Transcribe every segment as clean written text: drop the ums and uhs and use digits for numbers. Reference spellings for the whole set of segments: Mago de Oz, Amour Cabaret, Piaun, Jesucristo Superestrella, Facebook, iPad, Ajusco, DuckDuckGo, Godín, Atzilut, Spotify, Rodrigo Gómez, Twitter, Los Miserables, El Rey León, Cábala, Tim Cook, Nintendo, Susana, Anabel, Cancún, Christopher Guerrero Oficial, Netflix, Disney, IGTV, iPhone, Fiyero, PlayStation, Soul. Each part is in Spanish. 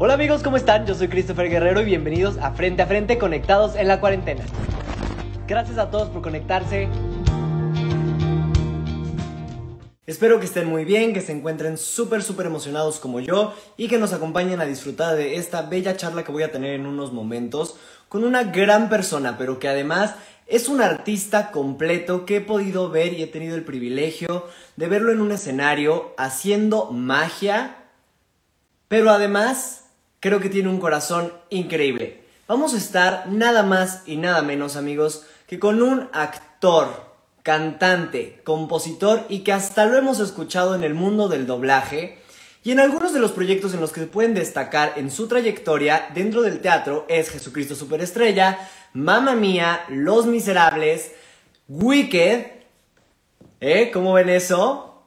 Hola amigos, ¿cómo están? Yo soy Christopher Guerrero y bienvenidos a Frente Conectados en la Cuarentena. Gracias a todos por conectarse. Espero que estén muy bien, que se encuentren súper emocionados como yo y que nos acompañen a disfrutar de esta bella charla que voy a tener en unos momentos con una gran persona, pero que además es un artista completo que he podido ver y he tenido el privilegio de verlo en un escenario haciendo magia, pero además creo que tiene un corazón increíble. Vamos a estar nada más y nada menos, amigos, que con un actor, cantante, compositor y que hasta lo hemos escuchado en el mundo del doblaje. Y en algunos de los proyectos en los que se pueden destacar en su trayectoria dentro del teatro es Jesucristo Superestrella, Mamma Mía, Los Miserables, Wicked, ¿cómo ven eso?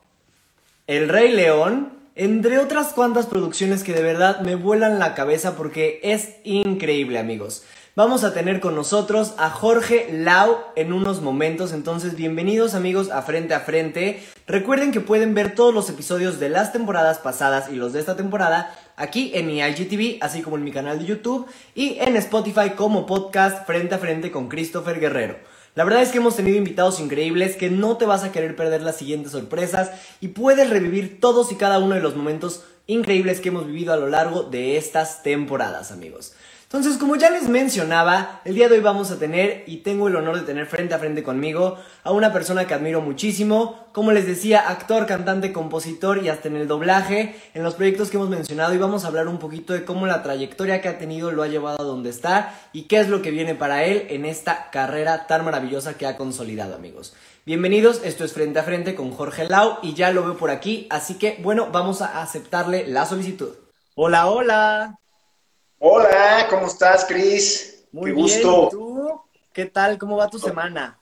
El Rey León, entre otras cuantas producciones que de verdad me vuelan la cabeza porque es increíble, amigos. Vamos a tener con nosotros a Jorge Lau en unos momentos, entonces bienvenidos amigos a Frente. Recuerden que pueden ver todos los episodios de las temporadas pasadas y los de esta temporada aquí en mi IGTV, así como en mi canal de YouTube y en Spotify como podcast Frente a Frente con Christopher Guerrero. La verdad es que hemos tenido invitados increíbles que no te vas a querer perder las siguientes sorpresas y puedes revivir todos y cada uno de los momentos increíbles que hemos vivido a lo largo de estas temporadas, amigos. Entonces, como ya les mencionaba, el día de hoy vamos a tener, y tengo el honor de tener frente a frente conmigo, a una persona que admiro muchísimo, como les decía, actor, cantante, compositor y hasta en el doblaje, en los proyectos que hemos mencionado, y vamos a hablar un poquito de cómo la trayectoria que ha tenido lo ha llevado a donde está y qué es lo que viene para él en esta carrera tan maravillosa que ha consolidado, amigos. Bienvenidos, esto es Frente a Frente con Jorge Lau y ya lo veo por aquí, así que bueno, vamos a aceptarle la solicitud. Hola, hola. Hola, ¿cómo estás, Cris? Muy bien, gusto. ¿Y tú? ¿Qué tal? ¿Cómo va tu semana?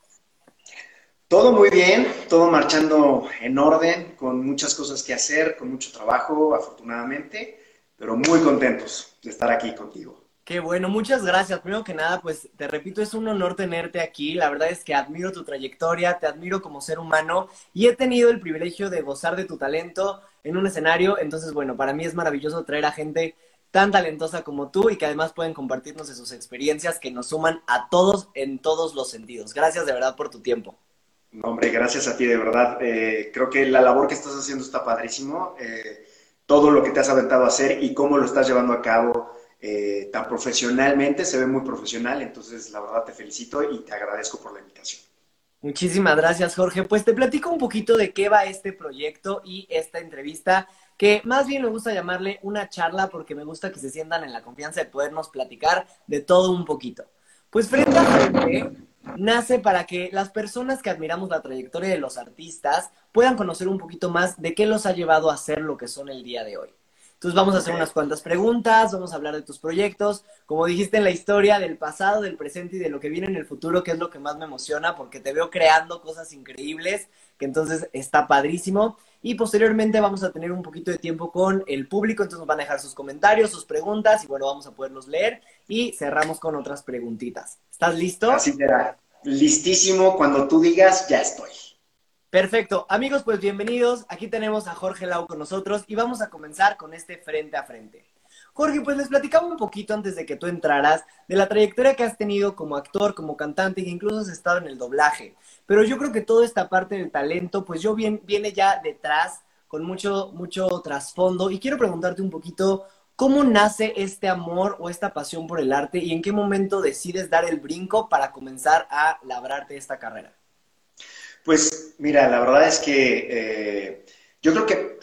Todo muy bien, todo marchando en orden, con muchas cosas que hacer, con mucho trabajo, afortunadamente, pero muy contentos de estar aquí contigo. Qué bueno, muchas gracias. Primero que nada, pues te repito, es un honor tenerte aquí. La verdad es que admiro tu trayectoria, te admiro como ser humano y he tenido el privilegio de gozar de tu talento en un escenario. Entonces, bueno, para mí es maravilloso traer a gente tan talentosa como tú y que además pueden compartirnos de sus experiencias que nos suman a todos en todos los sentidos. Gracias de verdad por tu tiempo. No, hombre, gracias a ti de verdad. Creo que la labor que estás haciendo está padrísimo. Todo lo que te has aventado a hacer y cómo lo estás llevando a cabo tan profesionalmente, se ve muy profesional, entonces la verdad te felicito y te agradezco por la invitación. Muchísimas gracias, Jorge. Pues te platico un poquito de qué va este proyecto y esta entrevista, que más bien me gusta llamarle una charla porque me gusta que se sientan en la confianza de podernos platicar de todo un poquito. Pues Frente a Frente nace para que las personas que admiramos la trayectoria de los artistas puedan conocer un poquito más de qué los ha llevado a ser lo que son el día de hoy. Entonces vamos a hacer unas cuantas preguntas, vamos a hablar de tus proyectos, como dijiste en la historia, del pasado, del presente y de lo que viene en el futuro, que es lo que más me emociona, porque te veo creando cosas increíbles, que entonces está padrísimo. Y posteriormente vamos a tener un poquito de tiempo con el público, entonces nos van a dejar sus comentarios, sus preguntas, y bueno, vamos a poderlos leer, y cerramos con otras preguntitas. ¿Estás listo? Así será. Listísimo, cuando tú digas, ya estoy. Perfecto. Amigos, pues bienvenidos. Aquí tenemos a Jorge Lau con nosotros y vamos a comenzar con este Frente a Frente. Jorge, pues les platicaba un poquito antes de que tú entraras de la trayectoria que has tenido como actor, como cantante, que incluso has estado en el doblaje. Pero yo creo que toda esta parte del talento, pues viene ya detrás con mucho trasfondo. Y quiero preguntarte un poquito, ¿cómo nace este amor o esta pasión por el arte y en qué momento decides dar el brinco para comenzar a labrarte esta carrera? Pues mira, la verdad es que yo creo que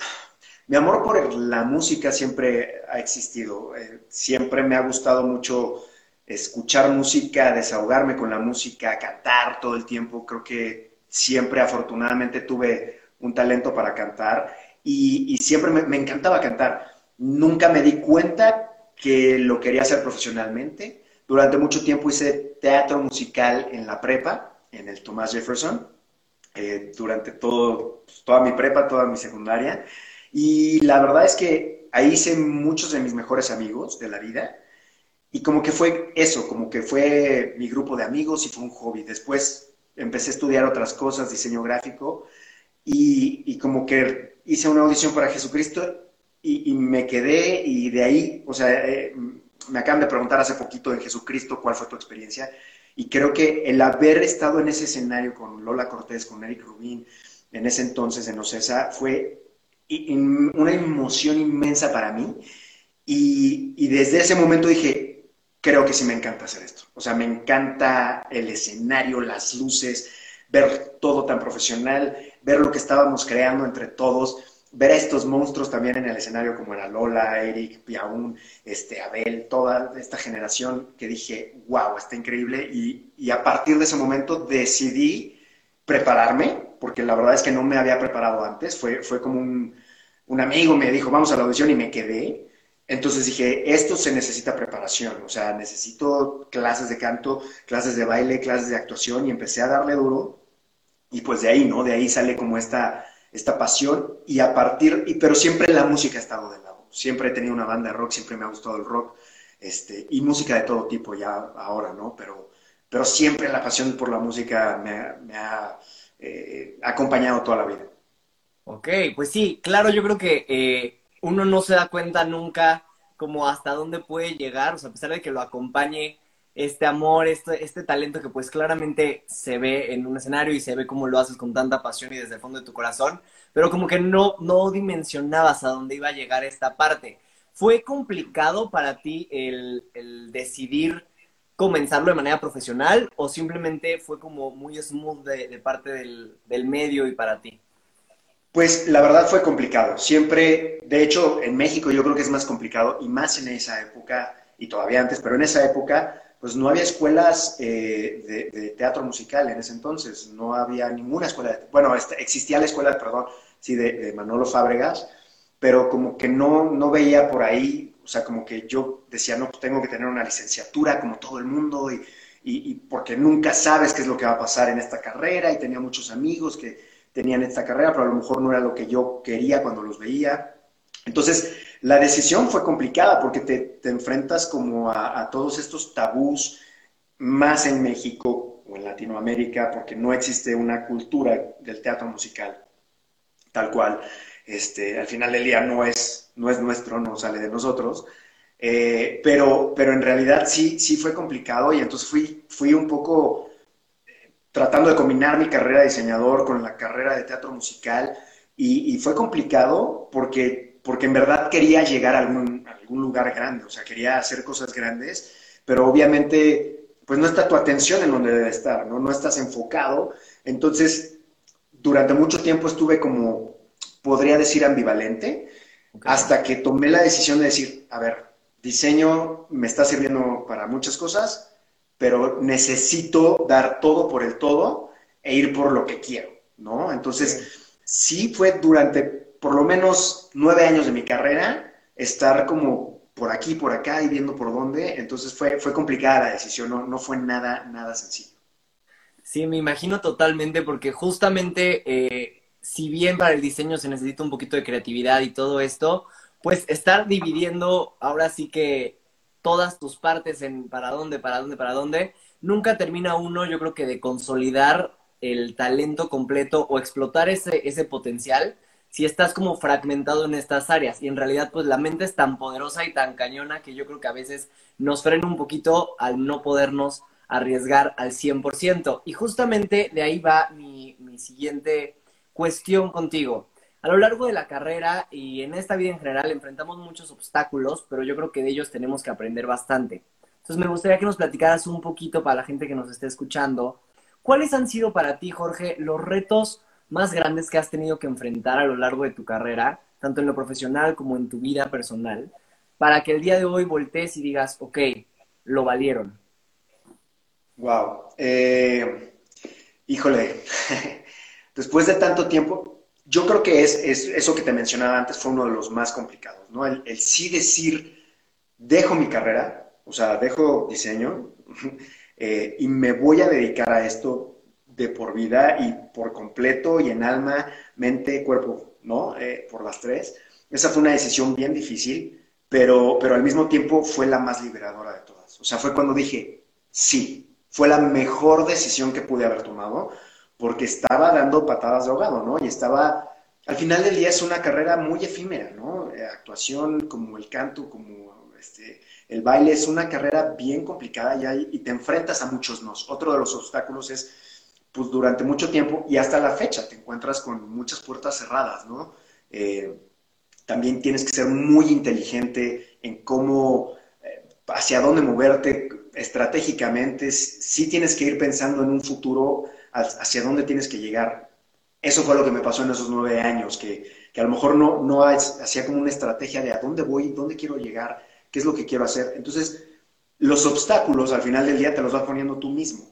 mi amor por la música siempre ha existido. Siempre me ha gustado mucho escuchar música, desahogarme con la música, cantar todo el tiempo. Creo que siempre afortunadamente tuve un talento para cantar y siempre me encantaba cantar. Nunca me di cuenta que lo quería hacer profesionalmente. Durante mucho tiempo hice teatro musical en la prepa, en el Thomas Jefferson. Durante toda mi prepa, toda mi secundaria, y la verdad es que ahí hice muchos de mis mejores amigos de la vida, y como que fue eso, como que fue mi grupo de amigos y fue un hobby. Después empecé a estudiar otras cosas, diseño gráfico, y como que hice una audición para Jesucristo, y me quedé, y de ahí, o sea, me acaban de preguntar hace poquito en Jesucristo cuál fue tu experiencia, y creo que el haber estado en ese escenario con Lola Cortés, con Eric Rubin, en ese entonces en Ocesa, fue una emoción inmensa para mí, y desde ese momento dije, creo que sí me encanta hacer esto, o sea, me encanta el escenario, las luces, ver todo tan profesional, ver lo que estábamos creando entre todos, ver a estos monstruos también en el escenario como era Lola, Eric, Piaun, Abel, toda esta generación que dije, wow, está increíble, y a partir de ese momento decidí prepararme, porque la verdad es que no me había preparado antes, fue como un amigo me dijo, vamos a la audición, y me quedé. Entonces dije, esto se necesita preparación, o sea, necesito clases de canto, clases de baile, clases de actuación, y empecé a darle duro, y pues de ahí, ¿no? De ahí sale como esta pasión, y a partir, pero siempre la música ha estado de lado, siempre he tenido una banda de rock, siempre me ha gustado el rock, y música de todo tipo ya ahora, ¿no? Pero siempre la pasión por la música me ha acompañado toda la vida. Ok, pues sí, claro, yo creo que uno no se da cuenta nunca como hasta dónde puede llegar, o sea, a pesar de que lo acompañe este amor, este talento que pues claramente se ve en un escenario y se ve cómo lo haces con tanta pasión y desde el fondo de tu corazón, pero como que no dimensionabas a dónde iba a llegar esta parte. ¿Fue complicado para ti el decidir comenzarlo de manera profesional o simplemente fue como muy smooth de parte del medio y para ti? Pues la verdad fue complicado. Siempre, de hecho, en México yo creo que es más complicado y más en esa época y todavía antes, pero en esa época pues no había escuelas de teatro musical en ese entonces. No había ninguna escuela. Bueno, existía la escuela, perdón, sí, de Manolo Fábregas, pero como que no veía por ahí. O sea, como que yo decía, no, pues tengo que tener una licenciatura como todo el mundo y porque nunca sabes qué es lo que va a pasar en esta carrera y tenía muchos amigos que tenían esta carrera, pero a lo mejor no era lo que yo quería cuando los veía. Entonces, la decisión fue complicada porque te enfrentas como a todos estos tabús, más en México o en Latinoamérica, porque no existe una cultura del teatro musical tal cual. Al final del día no es nuestro, no sale de nosotros, pero en realidad sí fue complicado y entonces fui un poco tratando de combinar mi carrera de diseñador con la carrera de teatro musical y fue complicado porque en verdad quería llegar a algún lugar grande, o sea, quería hacer cosas grandes, pero obviamente pues no está tu atención en donde debe estar, ¿no? No estás enfocado, entonces durante mucho tiempo estuve como, podría decir ambivalente, okay, hasta que tomé la decisión de decir, a ver, diseño me está sirviendo para muchas cosas, pero necesito dar todo por el todo e ir por lo que quiero, ¿no? Entonces, sí fue durante por lo menos 9 años de mi carrera estar como por aquí, por acá y viendo por dónde, entonces fue complicada la decisión, no fue nada sencillo. Sí, me imagino totalmente porque justamente... si bien para el diseño se necesita un poquito de creatividad y todo esto, pues estar dividiendo ahora sí que todas tus partes en para dónde, nunca termina uno, yo creo que de consolidar el talento completo o explotar ese potencial si estás como fragmentado en estas áreas. Y en realidad pues la mente es tan poderosa y tan cañona que yo creo que a veces nos frena un poquito al no podernos arriesgar al 100%. Y justamente de ahí va mi siguiente cuestión contigo. A lo largo de la carrera y en esta vida en general enfrentamos muchos obstáculos, pero yo creo que de ellos tenemos que aprender bastante. Entonces me gustaría que nos platicaras un poquito para la gente que nos esté escuchando, ¿cuáles han sido para ti, Jorge, los retos más grandes que has tenido que enfrentar a lo largo de tu carrera, tanto en lo profesional como en tu vida personal, para que el día de hoy voltees y digas, ok, lo valieron? Wow. Híjole. Después de tanto tiempo, yo creo que es eso que te mencionaba antes fue uno de los más complicados, ¿no? El sí decir, dejo mi carrera, o sea, dejo diseño y me voy a dedicar a esto de por vida y por completo y en alma, mente, cuerpo, ¿no? Por las tres. Esa fue una decisión bien difícil, pero al mismo tiempo fue la más liberadora de todas. O sea, fue cuando dije, sí, fue la mejor decisión que pude haber tomado, porque estaba dando patadas de ahogado, ¿no? Y estaba al final del día es una carrera muy efímera, ¿no? Actuación como el canto, como el baile, es una carrera bien complicada y te enfrentas a muchos nos. Otro de los obstáculos es, pues durante mucho tiempo y hasta la fecha te encuentras con muchas puertas cerradas, ¿no? También tienes que ser muy inteligente en cómo, hacia dónde moverte estratégicamente. Sí tienes que ir pensando en un futuro, hacia dónde tienes que llegar. Eso fue lo que me pasó en esos 9 años, que a lo mejor no hacía como una estrategia de a dónde voy, dónde quiero llegar, qué es lo que quiero hacer. Entonces, los obstáculos al final del día te los vas poniendo tú mismo,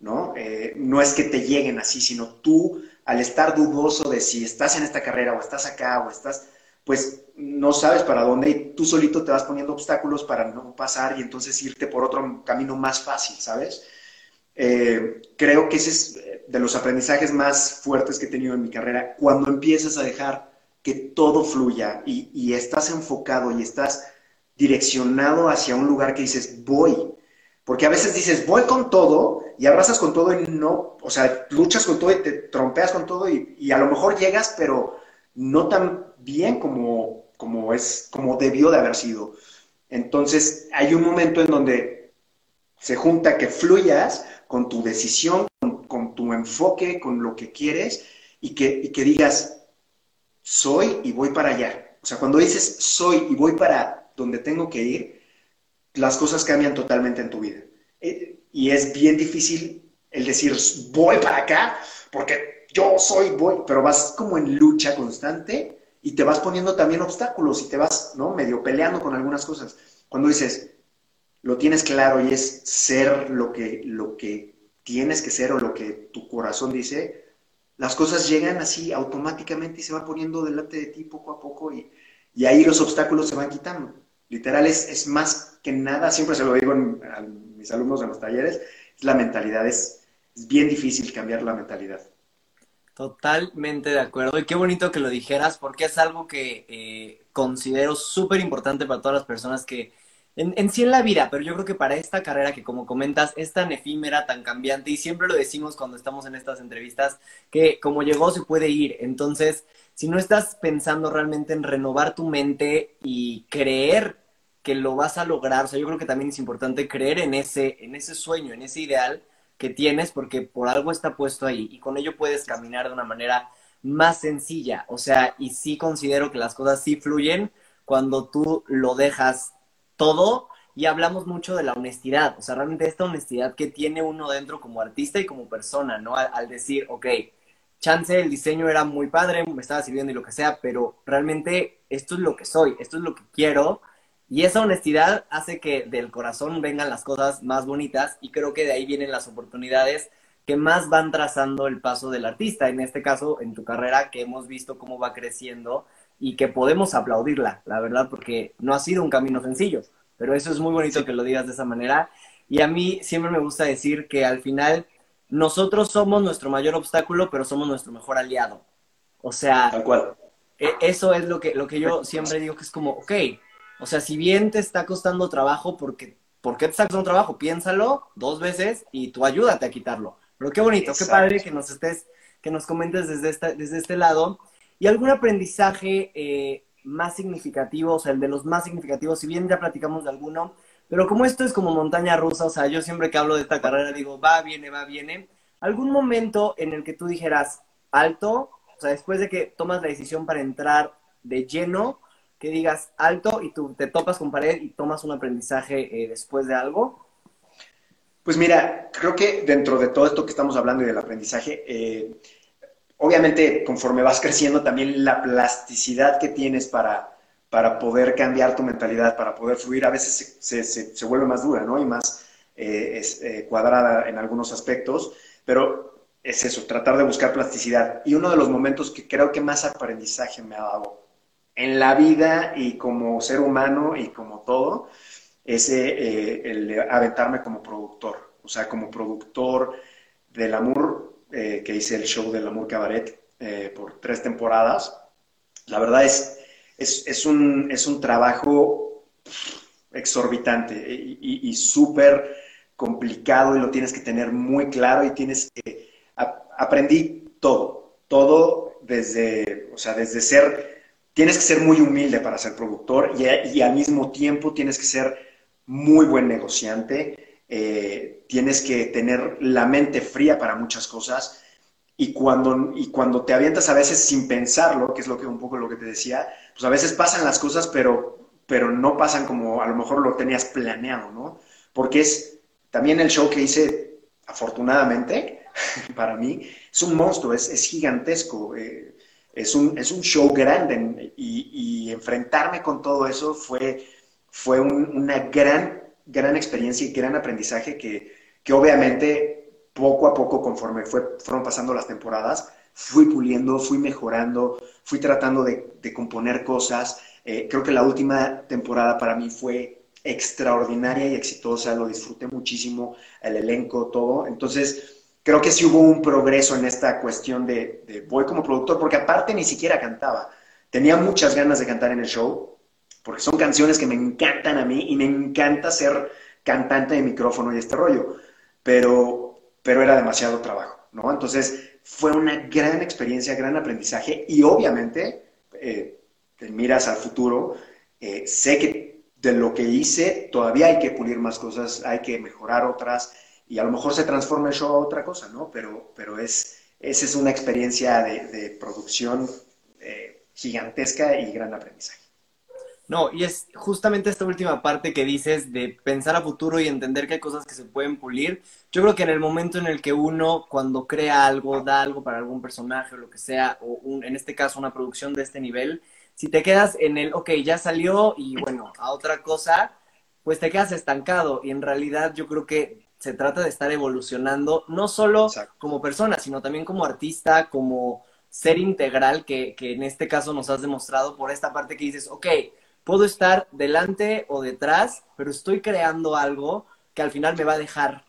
¿no? No es que te lleguen así, sino tú, al estar dudoso de si estás en esta carrera o estás acá o estás, pues no sabes para dónde y tú solito te vas poniendo obstáculos para no pasar y entonces irte por otro camino más fácil, ¿sabes? Creo que ese es de los aprendizajes más fuertes que he tenido en mi carrera. Cuando empiezas a dejar que todo fluya y estás enfocado y estás direccionado hacia un lugar que dices, voy. Porque a veces dices, voy con todo y abrazas con todo y no, o sea, luchas con todo y te trompeas con todo y a lo mejor llegas, pero no tan bien como debió de haber sido. Entonces, hay un momento en donde se junta que fluyas con tu decisión, con tu enfoque, con lo que quieres, y que digas, soy y voy para allá. O sea, cuando dices, soy y voy para donde tengo que ir, las cosas cambian totalmente en tu vida. Y es bien difícil el decir, voy para acá, porque yo soy, voy, pero vas como en lucha constante y te vas poniendo también obstáculos y te vas, ¿no?, medio peleando con algunas cosas. Cuando dices, lo tienes claro y es ser lo que tienes que ser o lo que tu corazón dice, las cosas llegan así automáticamente y se van poniendo delante de ti poco a poco y ahí los obstáculos se van quitando. Literal, es más que nada, siempre se lo digo a mis alumnos en los talleres, es la mentalidad, es bien difícil cambiar la mentalidad. Totalmente de acuerdo, y qué bonito que lo dijeras, porque es algo que considero súper importante para todas las personas que, en sí en la vida, pero yo creo que para esta carrera que, como comentas, es tan efímera, tan cambiante, y siempre lo decimos cuando estamos en estas entrevistas, que como llegó se puede ir. Entonces, si no estás pensando realmente en renovar tu mente y creer que lo vas a lograr, o sea, yo creo que también es importante creer en ese sueño, en ese ideal que tienes, porque por algo está puesto ahí, y con ello puedes caminar de una manera más sencilla. O sea, y sí considero que las cosas sí fluyen cuando tú lo dejas todo, y hablamos mucho de la honestidad, o sea, realmente esta honestidad que tiene uno dentro como artista y como persona, ¿no? Al decir, ok, chance, el diseño era muy padre, me estaba sirviendo y lo que sea, pero realmente esto es lo que soy, esto es lo que quiero, y esa honestidad hace que del corazón vengan las cosas más bonitas, y creo que de ahí vienen las oportunidades que más van trazando el paso del artista, en este caso, en tu carrera, que hemos visto cómo va creciendo, y que podemos aplaudirla, la verdad, porque no ha sido un camino sencillo, pero eso es muy bonito que lo digas de esa manera. Y a mí siempre me gusta decir que al final nosotros somos nuestro mayor obstáculo, pero somos nuestro mejor aliado. O sea, tal cual. Eso es lo que yo siempre digo, que es como, ok, o sea, si bien te está costando trabajo, ¿por qué te está costando trabajo? Piénsalo 2 veces y tú ayúdate a quitarlo. Pero qué bonito, exacto, qué padre que nos comentes desde este lado. ¿Y algún aprendizaje más significativo? O sea, el de los más significativos, si bien ya platicamos de alguno, pero como esto es como montaña rusa, o sea, yo siempre que hablo de esta carrera digo, va, viene. ¿Algún momento en el que tú dijeras, alto? O sea, después de que tomas la decisión para entrar de lleno, que digas, alto, y tú te topas con pared y tomas un aprendizaje después de algo. Pues mira, creo que dentro de todo esto que estamos hablando y del aprendizaje, obviamente, conforme vas creciendo, también la plasticidad que tienes para poder cambiar tu mentalidad, para poder fluir, a veces se vuelve más dura, ¿no? Y más cuadrada en algunos aspectos, pero es eso, tratar de buscar plasticidad. Y uno de los momentos que creo que más aprendizaje me ha dado en la vida y como ser humano y como todo, es el aventarme como productor. O sea, como productor del Amour, que hice el show del Amour Cabaret por 3 temporadas. La verdad es un trabajo exorbitante y súper complicado, y lo tienes que tener muy claro y tienes que... Aprendí todo desde, o sea, desde ser, tienes que ser muy humilde para ser productor y al mismo tiempo tienes que ser muy buen negociante, tienes que tener la mente fría para muchas cosas y cuando te avientas a veces sin pensarlo, que es lo que un poco lo que te decía, pues a veces pasan las cosas pero no pasan como a lo mejor lo tenías planeado, ¿no? Porque es también el show que hice, afortunadamente, para mí, es un monstruo, es gigantesco, es un show grande y enfrentarme con todo eso fue una gran experiencia y gran aprendizaje que obviamente poco a poco, conforme fueron pasando las temporadas, fui puliendo, fui mejorando, fui tratando de componer cosas. Creo que la última temporada para mí fue extraordinaria y exitosa, lo disfruté muchísimo, el elenco, todo. Entonces, creo que sí hubo un progreso en esta cuestión de voy como productor, porque aparte ni siquiera cantaba. Tenía muchas ganas de cantar en el show, porque son canciones que me encantan a mí y me encanta ser cantante de micrófono y este rollo, pero era demasiado trabajo, ¿no? Entonces, fue una gran experiencia, gran aprendizaje y obviamente, te miras al futuro, sé que de lo que hice todavía hay que pulir más cosas, hay que mejorar otras y a lo mejor se transforma el show a otra cosa, ¿no? Pero esa es una experiencia de producción gigantesca y gran aprendizaje. No, y es justamente esta última parte que dices de pensar a futuro y entender que hay cosas que se pueden pulir. Yo creo que en el momento en el que uno, cuando crea algo, da algo para algún personaje o lo que sea, o en este caso una producción de este nivel, si te quedas en el, ok, ya salió y bueno, a otra cosa, pues te quedas estancado. Y en realidad yo creo que se trata de estar evolucionando, no solo Exacto. como persona, sino también como artista, como ser integral, que en este caso nos has demostrado por esta parte que dices, ok, puedo estar delante o detrás, pero estoy creando algo que al final me va a dejar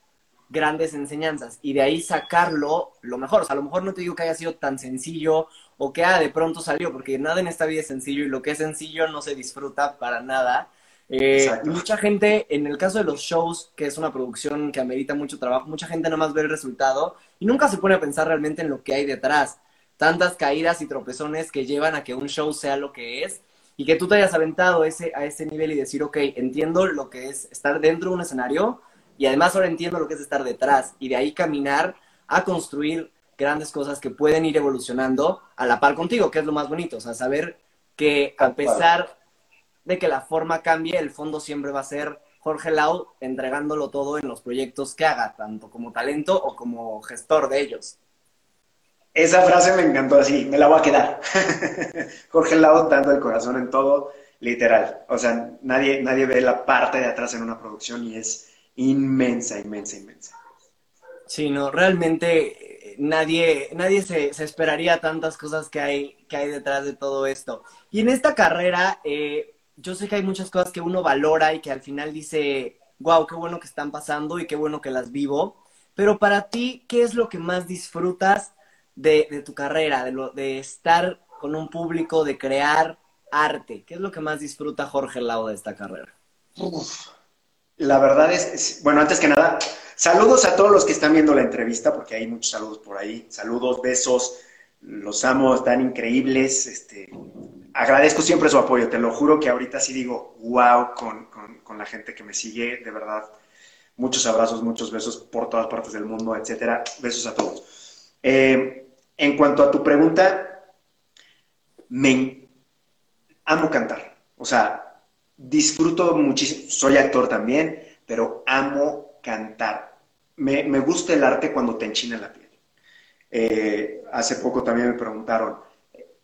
grandes enseñanzas. Y de ahí sacarlo lo mejor. O sea, a lo mejor no te digo que haya sido tan sencillo o que de pronto salió, porque nada en esta vida es sencillo y lo que es sencillo no se disfruta para nada. Mucha gente, en el caso de los shows, que es una producción que amerita mucho trabajo, mucha gente nada más ve el resultado y nunca se pone a pensar realmente en lo que hay detrás. Tantas caídas y tropezones que llevan a que un show sea lo que es. Y que tú te hayas aventado a ese nivel y decir, ok, entiendo lo que es estar dentro de un escenario y además ahora entiendo lo que es estar detrás. Y de ahí caminar a construir grandes cosas que pueden ir evolucionando a la par contigo, que es lo más bonito. O sea, saber que a pesar de que la forma cambie, el fondo siempre va a ser Jorge Lau entregándolo todo en los proyectos que haga, tanto como talento o como gestor de ellos. Esa frase me encantó, así, me la voy a quedar. Jorge Lau, dando el corazón en todo, literal. O sea, nadie ve la parte de atrás en una producción y es inmensa. Sí, no, realmente nadie se esperaría tantas cosas que hay detrás de todo esto. Y en esta carrera, yo sé que hay muchas cosas que uno valora y que al final dice, wow, qué bueno que están pasando y qué bueno que las vivo. Pero para ti, ¿qué es lo que más disfrutas de tu carrera, de estar con un público, de crear arte? ¿Qué es lo que más disfruta Jorge Lau de esta carrera? Uf, la verdad es, bueno, antes que nada, saludos a todos los que están viendo la entrevista, porque hay muchos saludos por ahí. Saludos, besos, los amo, están increíbles. Agradezco siempre su apoyo, te lo juro que ahorita sí digo, wow, con la gente que me sigue, de verdad. Muchos abrazos, muchos besos por todas partes del mundo, etcétera. Besos a todos. En cuanto a tu pregunta, amo cantar, o sea, disfruto muchísimo, soy actor también, pero amo cantar, me gusta el arte cuando te enchina la piel. Hace poco también me preguntaron,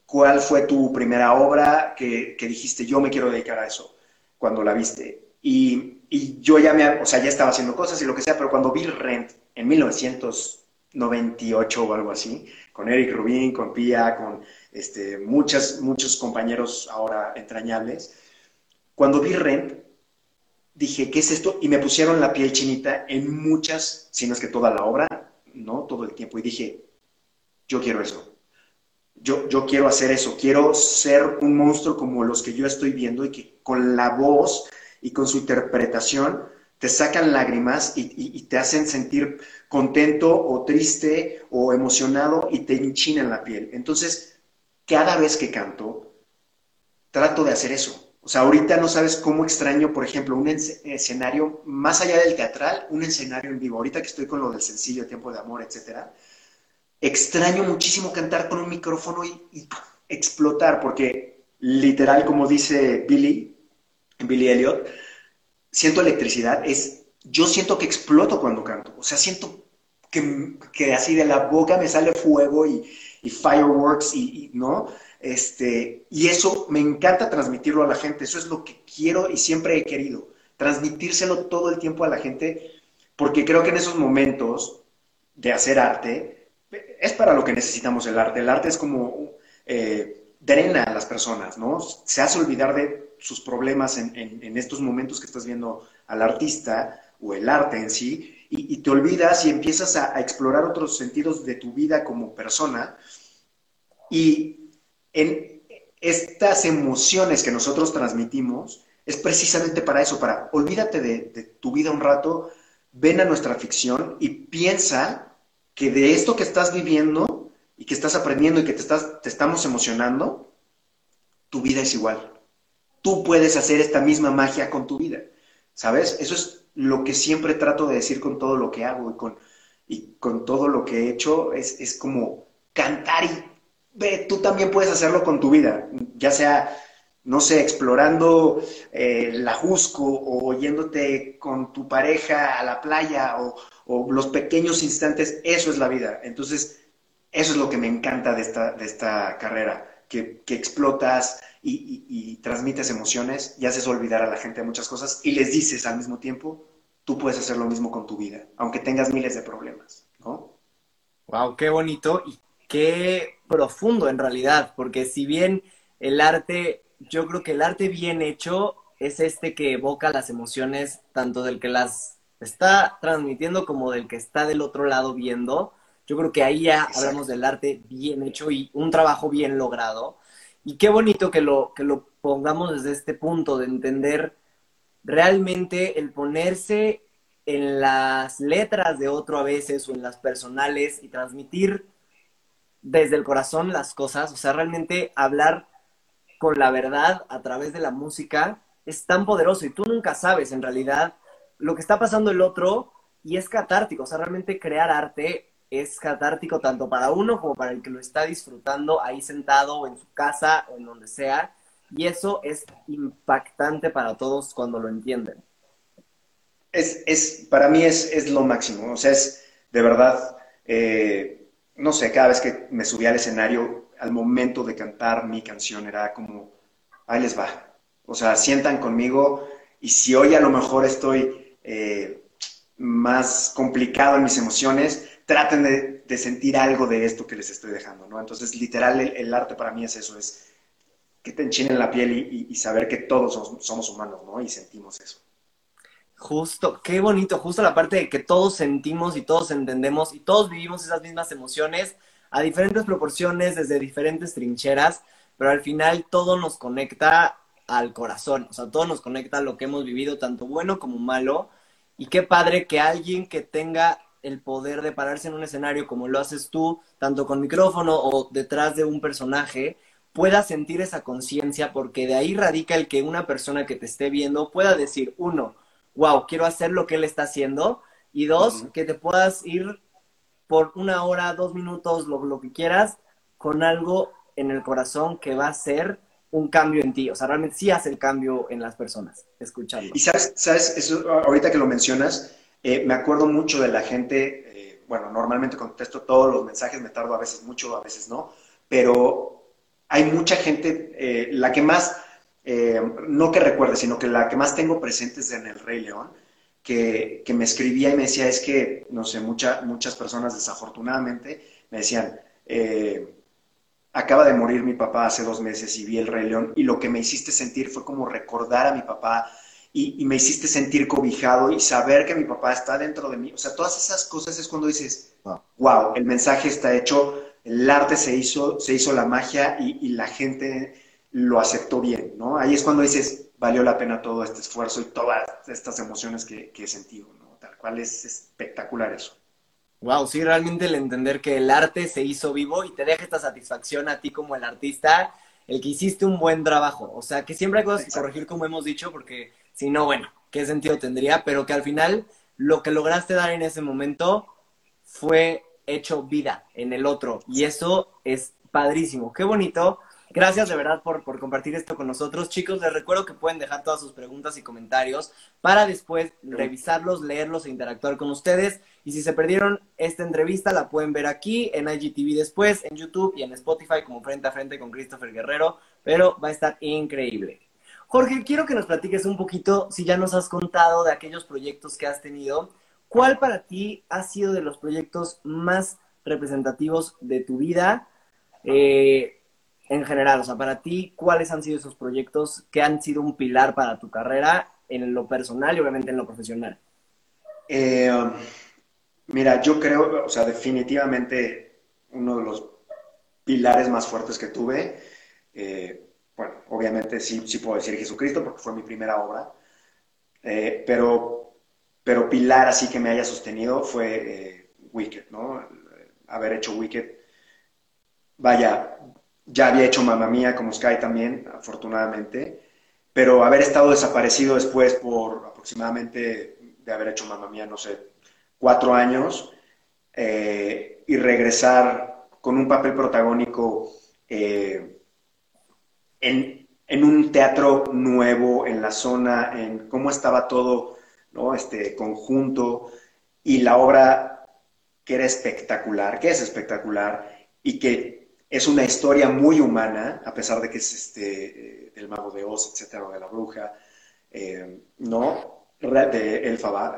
¿cuál fue tu primera obra que dijiste, yo me quiero dedicar a eso, cuando la viste? Y yo o sea, ya estaba haciendo cosas y lo que sea, pero cuando vi Rent en 1998 o algo así, con Eric Rubin, con Pia, con muchos compañeros ahora entrañables. Cuando vi Rent, dije, ¿qué es esto? Y me pusieron la piel chinita en muchas, si no es que toda la obra, ¿no? Todo el tiempo. Y dije, yo quiero eso. Yo quiero hacer eso. Quiero ser un monstruo como los que yo estoy viendo y que con la voz y con su interpretación te sacan lágrimas y te hacen sentir contento o triste o emocionado y te enchinan la piel. Entonces, cada vez que canto, trato de hacer eso. O sea, ahorita no sabes cómo extraño, por ejemplo, un escenario, más allá del teatral, un escenario en vivo. Ahorita que estoy con lo del sencillo, Tiempo de Amor, etcétera, extraño muchísimo cantar con un micrófono y explotar, porque literal, como dice Billy Elliot, siento electricidad, yo siento que exploto cuando canto. O sea, siento que así de la boca me sale fuego y fireworks ¿no? Y eso me encanta transmitirlo a la gente. Eso es lo que quiero y siempre he querido, transmitírselo todo el tiempo a la gente, porque creo que en esos momentos de hacer arte, es para lo que necesitamos el arte. El arte es como drena a las personas, ¿no? Se hace olvidar de sus problemas en estos momentos que estás viendo al artista o el arte en sí, y te olvidas y empiezas a explorar otros sentidos de tu vida como persona. Y en estas emociones que nosotros transmitimos es precisamente para eso, para olvídate de tu vida un rato, ven a nuestra ficción y piensa que de esto que estás viviendo y que estás aprendiendo y que te estamos emocionando, tu vida es igual. Tú puedes hacer esta misma magia con tu vida, ¿sabes? Eso es lo que siempre trato de decir con todo lo que hago y con todo lo que he hecho. Es como cantar y ve, tú también puedes hacerlo con tu vida, ya sea, no sé, explorando el ajusco o yéndote con tu pareja a la playa o los pequeños instantes. Eso es la vida. Entonces, eso es lo que me encanta de esta carrera, que explotas y transmites emociones y haces olvidar a la gente muchas cosas y les dices al mismo tiempo, tú puedes hacer lo mismo con tu vida, aunque tengas miles de problemas, ¿no? Wow, qué bonito y qué profundo en realidad, porque si bien el arte, yo creo que el arte bien hecho es que evoca las emociones tanto del que las está transmitiendo como del que está del otro lado viendo. Yo creo que ahí ya hablamos del arte bien hecho y un trabajo bien logrado. Y qué bonito que lo pongamos desde este punto de entender realmente el ponerse en las letras de otro a veces o en las personales y transmitir desde el corazón las cosas. O sea, realmente hablar con la verdad a través de la música es tan poderoso y tú nunca sabes en realidad lo que está pasando el otro y es catártico. O sea, realmente crear arte es catártico tanto para uno como para el que lo está disfrutando ahí sentado o en su casa o en donde sea. Y eso es impactante para todos cuando lo entienden. Para mí es lo máximo. O sea, es de verdad, no sé, cada vez que me subía al escenario, al momento de cantar mi canción era como, ahí les va. O sea, sientan conmigo y si hoy a lo mejor estoy más complicado en mis emociones, traten de sentir algo de esto que les estoy dejando, ¿no? Entonces, literal, el arte para mí es eso, es que te enchinen la piel y saber que todos somos humanos, ¿no? Y sentimos eso. Justo, qué bonito, justo la parte de que todos sentimos y todos entendemos y todos vivimos esas mismas emociones a diferentes proporciones, desde diferentes trincheras, pero al final todo nos conecta al corazón, o sea, todo nos conecta a lo que hemos vivido, tanto bueno como malo, y qué padre que alguien que tenga el poder de pararse en un escenario como lo haces tú, tanto con micrófono o detrás de un personaje, pueda sentir esa conciencia, porque de ahí radica el que una persona que te esté viendo pueda decir, uno, wow, quiero hacer lo que él está haciendo, y dos, que te puedas ir por una hora, 2 minutos, lo que quieras, con algo en el corazón que va a ser un cambio en ti. O sea, realmente sí hace el cambio en las personas, escuchando. Y sabes eso, ahorita que lo mencionas, me acuerdo mucho de la gente, bueno, normalmente contesto todos los mensajes, me tardo a veces mucho, a veces no, pero hay mucha gente, la que más, no que recuerde, sino que la que más tengo presente es en El Rey León, que me escribía y me decía, es que, no sé, muchas personas desafortunadamente me decían, acaba de morir mi papá hace 2 meses y vi El Rey León y lo que me hiciste sentir fue como recordar a mi papá. Y me hiciste sentir cobijado y saber que mi papá está dentro de mí. O sea, todas esas cosas es cuando dices, wow, el mensaje está hecho, el arte se hizo la magia y la gente lo aceptó bien, ¿no? Ahí es cuando dices, valió la pena todo este esfuerzo y todas estas emociones que he sentido, ¿no? Tal cual es espectacular eso. Wow, sí, realmente el entender que el arte se hizo vivo y te deja esta satisfacción a ti como el artista, el que hiciste un buen trabajo. O sea, que siempre hay cosas que corregir, como hemos dicho, porque si no, bueno, ¿qué sentido tendría? Pero que al final lo que lograste dar en ese momento fue hecho vida en el otro. Y eso es padrísimo. Qué bonito. Gracias de verdad por compartir esto con nosotros. Chicos, les recuerdo que pueden dejar todas sus preguntas y comentarios para después revisarlos, leerlos e interactuar con ustedes. Y si se perdieron esta entrevista, la pueden ver aquí en IGTV después, en YouTube y en Spotify como Frente a Frente con Christopher Guerrero. Pero va a estar increíble. Jorge, quiero que nos platiques un poquito, si ya nos has contado de aquellos proyectos que has tenido, ¿cuál para ti ha sido de los proyectos más representativos de tu vida? En general, o sea, para ti, ¿cuáles han sido esos proyectos que han sido un pilar para tu carrera en lo personal y obviamente en lo profesional? Mira, yo creo, o sea, definitivamente uno de los pilares más fuertes que tuve, bueno, obviamente sí puedo decir Jesucristo porque fue mi primera obra, pero pilar así que me haya sostenido fue Wicked, ¿no? Haber hecho Wicked, vaya... Ya había hecho Mamma Mía como Sky también, afortunadamente, pero haber estado desaparecido después por aproximadamente, de haber hecho Mamma Mía, no sé, 4 años, y regresar con un papel protagónico en un teatro nuevo, en la zona, en cómo estaba todo, ¿no? Este conjunto, y la obra que era espectacular, que es espectacular, y que... Es una historia muy humana, a pesar de que es del Mago de Oz, etcétera, o de la bruja, ¿no? De el Favá.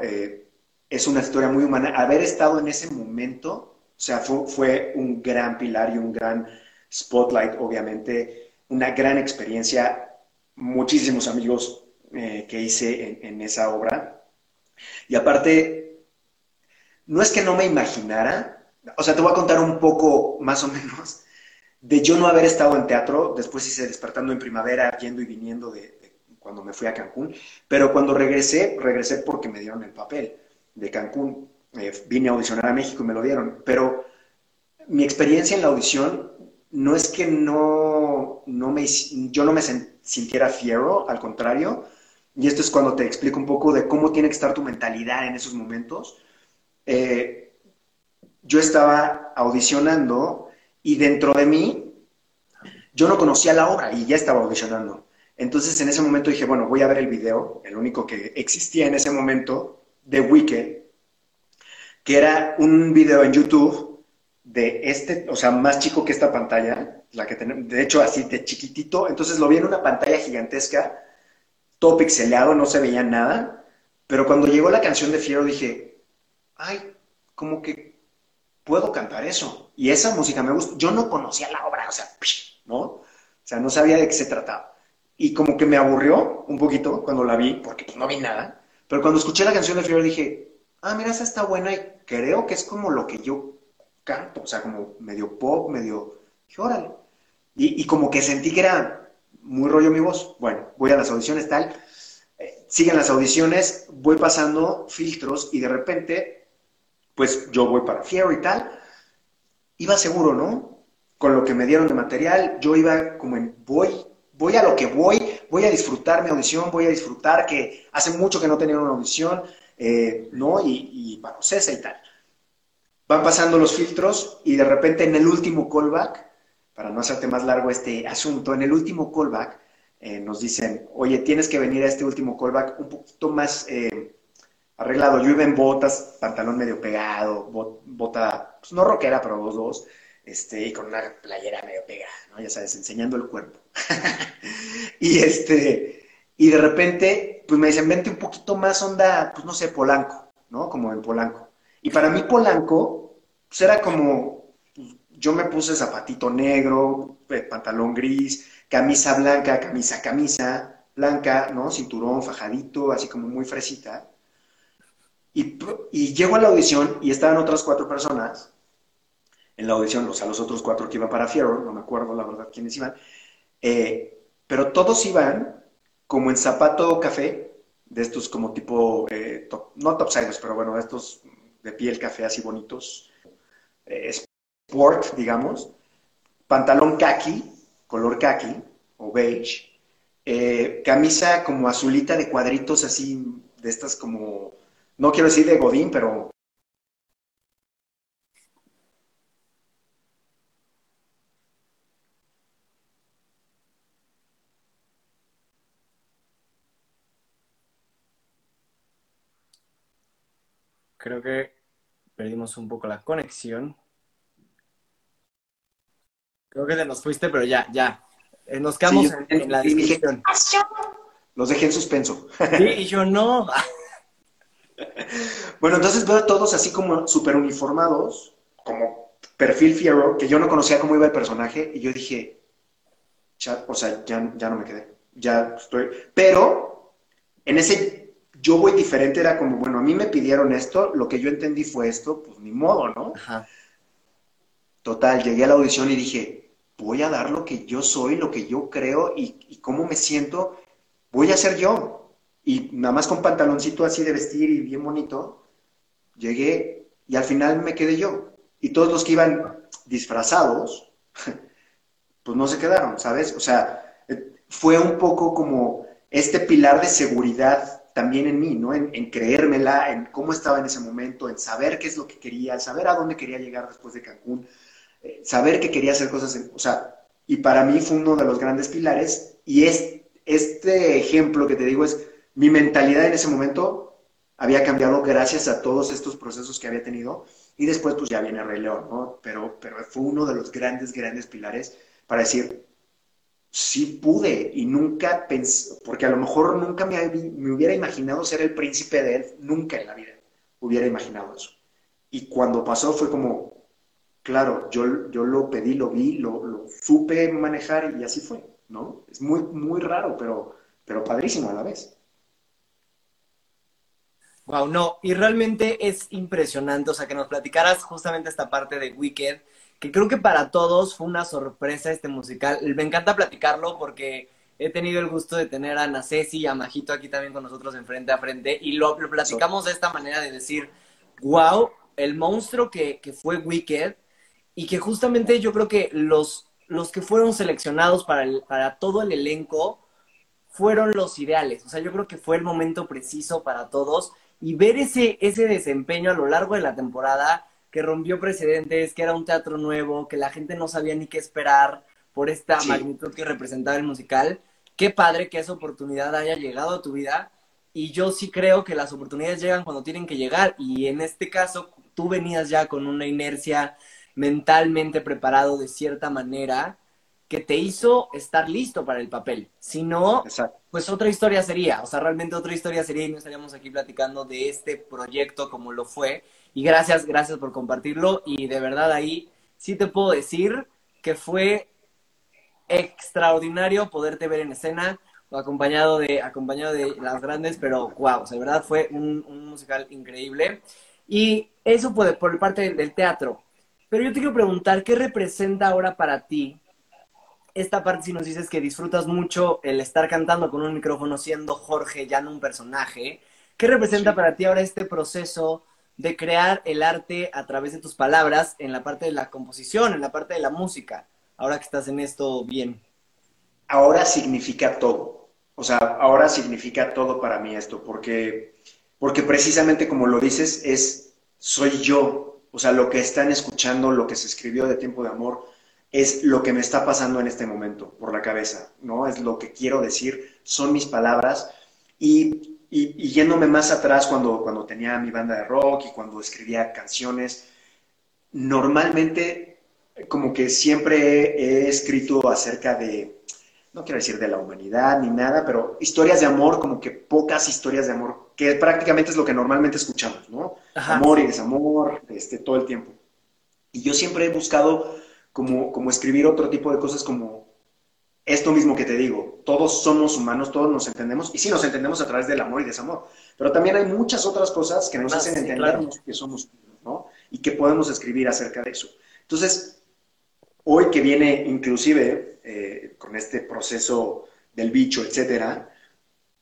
Es una historia muy humana. Haber estado en ese momento, o sea, fue un gran pilar y un gran spotlight, obviamente. Una gran experiencia, muchísimos amigos que hice en esa obra. Y aparte, no es que no me imaginara, o sea, te voy a contar un poco, más o menos, de yo no haber estado en teatro. Después hice Despertando en Primavera, yendo y viniendo de cuando me fui a Cancún, pero cuando regresé porque me dieron el papel de Cancún, vine a audicionar a México y me lo dieron, pero mi experiencia en la audición no es que yo no me sintiera Fiyero, al contrario, y esto es cuando te explico un poco de cómo tiene que estar tu mentalidad en esos momentos. Yo estaba audicionando y dentro de mí, yo no conocía la obra y ya estaba audicionando. Entonces, en ese momento dije, bueno, voy a ver el video, el único que existía en ese momento, de Wicked, que era un video en YouTube de o sea, más chico que esta pantalla, la que tenemos, de hecho, así de chiquitito. Entonces, lo vi en una pantalla gigantesca, todo pixeleado, no se veía nada. Pero cuando llegó la canción de Fiyero, dije, ay, como que... puedo cantar eso. Y esa música me gusta. Yo no conocía la obra, o sea, ¿no? O sea, no sabía de qué se trataba. Y como que me aburrió un poquito cuando la vi, porque pues no vi nada. Pero cuando escuché la canción de Fiyero dije, ah, mira, esa está buena y creo que es como lo que yo canto. O sea, como medio pop, medio... Dije, órale. Y como que sentí que era muy rollo mi voz. Bueno, voy a las audiciones, tal. Siguen las audiciones, voy pasando filtros y de repente... pues yo voy para Fiyero y tal, iba seguro, ¿no? Con lo que me dieron de material, yo iba como en voy a lo que voy a disfrutar mi audición, voy a disfrutar que hace mucho que no tenía una audición, ¿no? Y para Ocesa y tal. Van pasando los filtros y de repente en el último callback, para no hacerte más largo este asunto, en el último callback nos dicen, oye, tienes que venir a este último callback un poquito más... arreglado. Yo iba en botas, pantalón medio pegado, bota, pues no rockera, pero 2-2, y con una playera medio pegada, ¿no? Ya sabes, enseñando el cuerpo. Y de repente, pues me dicen, vente un poquito más onda, pues no sé, Polanco, ¿no? Como en Polanco. Y para mí Polanco, pues era como, yo me puse zapatito negro, pantalón gris, camisa blanca, camisa blanca, ¿no? Cinturón, fajadito, así como muy fresita. Y llego a la audición y estaban otras 4 personas en la audición, o sea, los otros 4 que iban para Fiyero, no me acuerdo la verdad quiénes iban, pero todos iban como en zapato café, de estos como tipo, no topsiders, pero bueno, de estos de piel café así bonitos, sport, digamos, pantalón khaki, color khaki o beige, camisa como azulita de cuadritos así, de estas como, no quiero decir de godín, pero... Creo que perdimos un poco la conexión. Creo que te nos fuiste, pero ya. Nos quedamos en la discusión. Los dejé en suspenso. Sí, y yo no. Bueno, entonces veo a todos así como súper uniformados, como perfil Fiyero, que yo no conocía cómo iba el personaje, y yo dije, o sea, ya no me quedé. Ya estoy... Pero en ese... Yo voy diferente, era como, bueno, a mí me pidieron esto, lo que yo entendí fue esto, pues ni modo, ¿no? Ajá. Total, llegué a la audición y dije, voy a dar lo que yo soy, lo que yo creo y cómo me siento, voy a ser yo. Y nada más con pantaloncito así de vestir y bien bonito, llegué y al final me quedé yo. Y todos los que iban disfrazados, pues no se quedaron, ¿sabes? O sea, fue un poco como este pilar de seguridad también en mí, ¿no? En creérmela, en cómo estaba en ese momento, en saber qué es lo que quería, saber a dónde quería llegar después de Cancún, saber que quería hacer cosas, o sea, y para mí fue uno de los grandes pilares, y este ejemplo que te digo es, mi mentalidad en ese momento había cambiado gracias a todos estos procesos que había tenido, y después pues ya viene Rey León, ¿no? Pero fue uno de los grandes pilares para decir... Sí pude y nunca pensé, porque a lo mejor nunca me hubiera imaginado ser el príncipe de él, nunca en la vida hubiera imaginado eso. Y cuando pasó fue como, claro, yo lo pedí, lo vi, lo supe manejar y así fue, ¿no? Es muy, muy raro, pero padrísimo a la vez. Wow, no, y realmente es impresionante, o sea, que nos platicaras justamente esta parte de Wicked, que creo que para todos fue una sorpresa este musical. Me encanta platicarlo porque he tenido el gusto de tener a Ana Ceci y a Majito aquí también con nosotros en Frente a Frente y lo platicamos de esta manera de decir, wow, el monstruo que fue Wicked y que justamente yo creo que los que fueron seleccionados para todo el elenco fueron los ideales. O sea, yo creo que fue el momento preciso para todos y ver ese desempeño a lo largo de la temporada que rompió precedentes, que era un teatro nuevo, que la gente no sabía ni qué esperar por esta magnitud que representaba el musical. Qué padre que esa oportunidad haya llegado a tu vida. Y yo sí creo que las oportunidades llegan cuando tienen que llegar. Y en este caso, tú venías ya con una inercia mentalmente preparado de cierta manera que te hizo estar listo para el papel. Si no, pues otra historia sería. O sea, realmente otra historia sería y no estaríamos aquí platicando de este proyecto como lo fue. Y gracias por compartirlo. Y de verdad ahí sí te puedo decir que fue extraordinario poderte ver en escena, acompañado de las grandes, pero wow, o sea, de verdad fue un musical increíble. Y eso por parte del teatro. Pero yo te quiero preguntar, ¿qué representa ahora para ti esta parte si nos dices que disfrutas mucho el estar cantando con un micrófono siendo Jorge, ya no un personaje? ¿Qué representa para ti ahora este proceso de crear el arte a través de tus palabras en la parte de la composición, en la parte de la música, ahora que estás en esto bien? Ahora significa todo. O sea, ahora significa todo para mí esto, porque precisamente como lo dices, soy yo. O sea, lo que están escuchando, lo que se escribió de Tiempo de Amor, es lo que me está pasando en este momento por la cabeza, ¿no? Es lo que quiero decir, son mis palabras y yéndome más atrás cuando tenía mi banda de rock y cuando escribía canciones, normalmente como que siempre he escrito acerca de, no quiero decir de la humanidad ni nada, pero historias de amor, como que pocas historias de amor, que prácticamente es lo que normalmente escuchamos, ¿no? Ajá. Amor y desamor, todo el tiempo. Y yo siempre he buscado como escribir otro tipo de cosas como... Esto mismo que te digo, todos somos humanos, todos nos entendemos, y sí nos entendemos a través del amor y desamor, pero también hay muchas otras cosas que nos hacen entendernos que somos humanos, ¿no? Y que podemos escribir acerca de eso. Entonces, hoy que viene inclusive con este proceso del bicho, etcétera,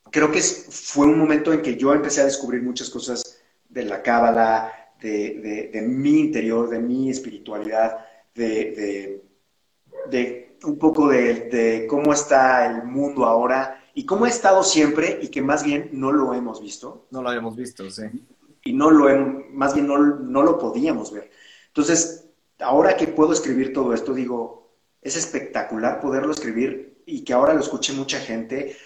creo que fue un momento en que yo empecé a descubrir muchas cosas de la cábala, de mi interior, de mi espiritualidad, de un poco de cómo está el mundo ahora y cómo ha estado siempre y que más bien no lo hemos visto. No lo habíamos visto, sí. Y no lo más bien no lo podíamos ver. Entonces, ahora que puedo escribir todo esto, digo, es espectacular poderlo escribir y que ahora lo escuche mucha gente,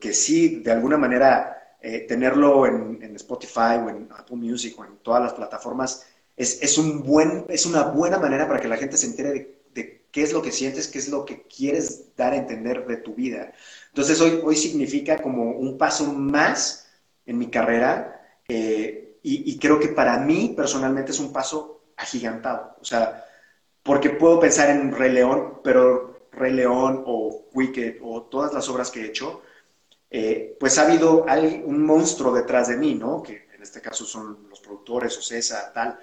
que sí, de alguna manera, tenerlo en Spotify o en Apple Music o en todas las plataformas es una buena manera para que la gente se entere de qué es lo que sientes, qué es lo que quieres dar a entender de tu vida. Entonces, hoy significa como un paso más en mi carrera, y creo que para mí personalmente es un paso agigantado, o sea, porque puedo pensar en Rey León, pero Rey León o Wicked o todas las obras que he hecho, pues ha habido un monstruo detrás de mí, ¿no? Que en este caso son los productores, Ocesa, tal,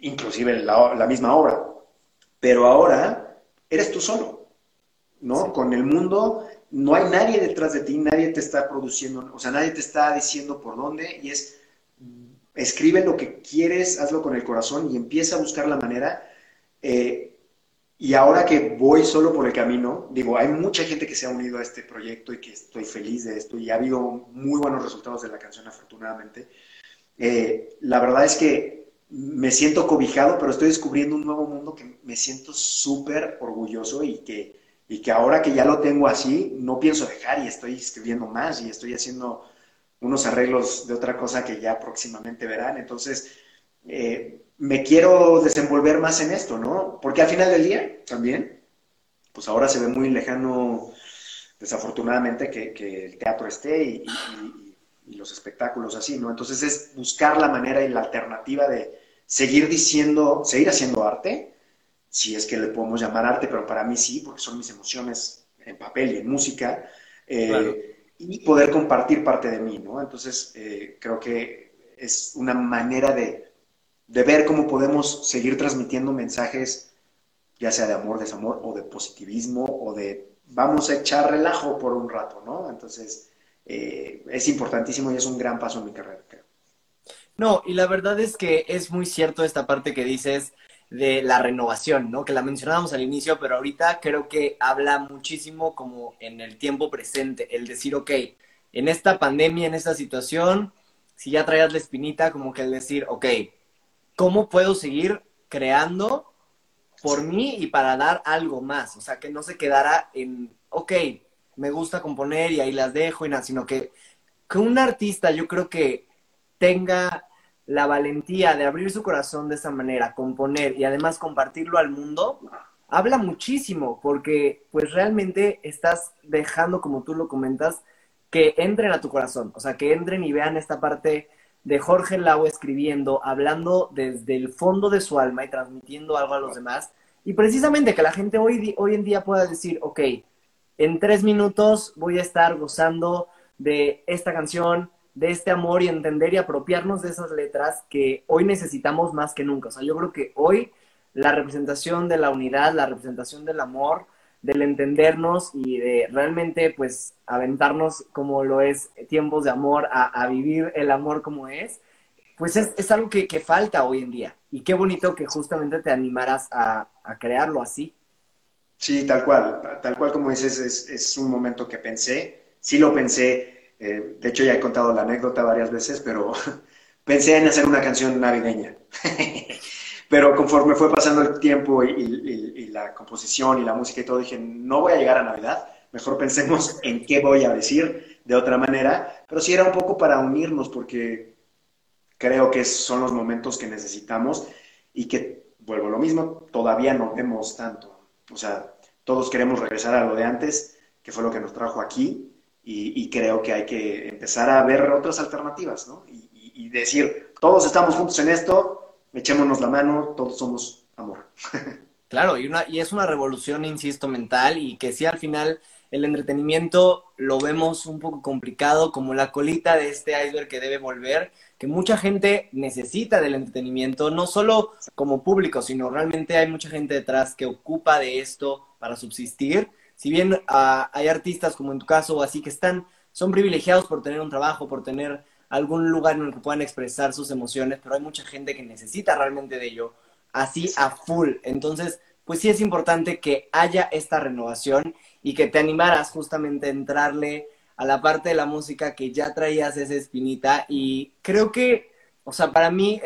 inclusive la misma obra, pero ahora eres tú solo, ¿no? Sí. Con el mundo no hay nadie detrás de ti, nadie te está produciendo, o sea, nadie te está diciendo por dónde, y es escribe lo que quieres, hazlo con el corazón y empieza a buscar la manera. Y ahora que voy solo por el camino, digo, hay mucha gente que se ha unido a este proyecto y que estoy feliz de esto, y ha habido muy buenos resultados de la canción, afortunadamente. La verdad es que me siento cobijado, pero estoy descubriendo un nuevo mundo que me siento súper orgulloso, y que ahora que ya lo tengo así, no pienso dejar, y estoy escribiendo más y estoy haciendo unos arreglos de otra cosa que ya próximamente verán. Entonces, me quiero desenvolver más en esto, ¿no? Porque al final del día también, pues ahora se ve muy lejano, desafortunadamente, que el teatro esté y los espectáculos así, ¿no? Entonces es buscar la manera y la alternativa de seguir haciendo arte, si es que le podemos llamar arte, pero para mí sí, porque son mis emociones en papel y en música, claro. Y poder compartir parte de mí, ¿no? Entonces, creo que es una manera de ver cómo podemos seguir transmitiendo mensajes, ya sea de amor, desamor, o de positivismo, o de vamos a echar relajo por un rato, ¿no? Entonces, es importantísimo y es un gran paso en mi carrera, creo. No, y la verdad es que es muy cierto esta parte que dices de la renovación, ¿no? Que la mencionábamos al inicio, pero ahorita creo que habla muchísimo como en el tiempo presente, el decir, ok, en esta pandemia, en esta situación, si ya traías la espinita, como que el decir, ok, ¿cómo puedo seguir creando por mí y para dar algo más? O sea, que no se quedara en, ok, me gusta componer y ahí las dejo, y nada, sino que un artista, yo creo que tenga la valentía de abrir su corazón de esa manera, componer y además compartirlo al mundo, habla muchísimo, porque pues realmente estás dejando, como tú lo comentas, que entren a tu corazón, o sea, que entren y vean esta parte de Jorge Lau escribiendo, hablando desde el fondo de su alma y transmitiendo algo a los demás, y precisamente que la gente hoy en día pueda decir, ok, en 3 minutos voy a estar gozando de esta canción, de este amor, y entender y apropiarnos de esas letras que hoy necesitamos más que nunca. O sea, yo creo que hoy la representación de la unidad, la representación del amor, del entendernos y de realmente, pues, aventarnos como lo es Tiempos de Amor, a vivir el amor como es, pues es algo que falta hoy en día. Y qué bonito que justamente te animaras a crearlo así. Sí, tal cual como dices, es un momento que pensé, sí lo pensé. De hecho, ya he contado la anécdota varias veces, pero pensé en hacer una canción navideña. Pero conforme fue pasando el tiempo y la composición y la música y todo, dije, no voy a llegar a Navidad, mejor pensemos en qué voy a decir de otra manera. Pero sí era un poco para unirnos, porque creo que son los momentos que necesitamos y que, vuelvo a lo mismo, todavía no vemos tanto. O sea, todos queremos regresar a lo de antes, que fue lo que nos trajo aquí. Y creo que hay que empezar a ver otras alternativas, ¿no? Y decir, todos estamos juntos en esto, echémonos la mano, todos somos amor. Claro, y es una revolución, insisto, mental, y que sí, al final, el entretenimiento lo vemos un poco complicado, como la colita de este iceberg que debe volver, que mucha gente necesita del entretenimiento, no solo como público, sino realmente hay mucha gente detrás que ocupa de esto para subsistir. Si bien hay artistas, como en tu caso, así que son privilegiados por tener un trabajo, por tener algún lugar en el que puedan expresar sus emociones, pero hay mucha gente que necesita realmente de ello, así a full. Entonces, pues sí es importante que haya esta renovación y que te animaras justamente a entrarle a la parte de la música que ya traías esa espinita. Y creo que, o sea, para mí,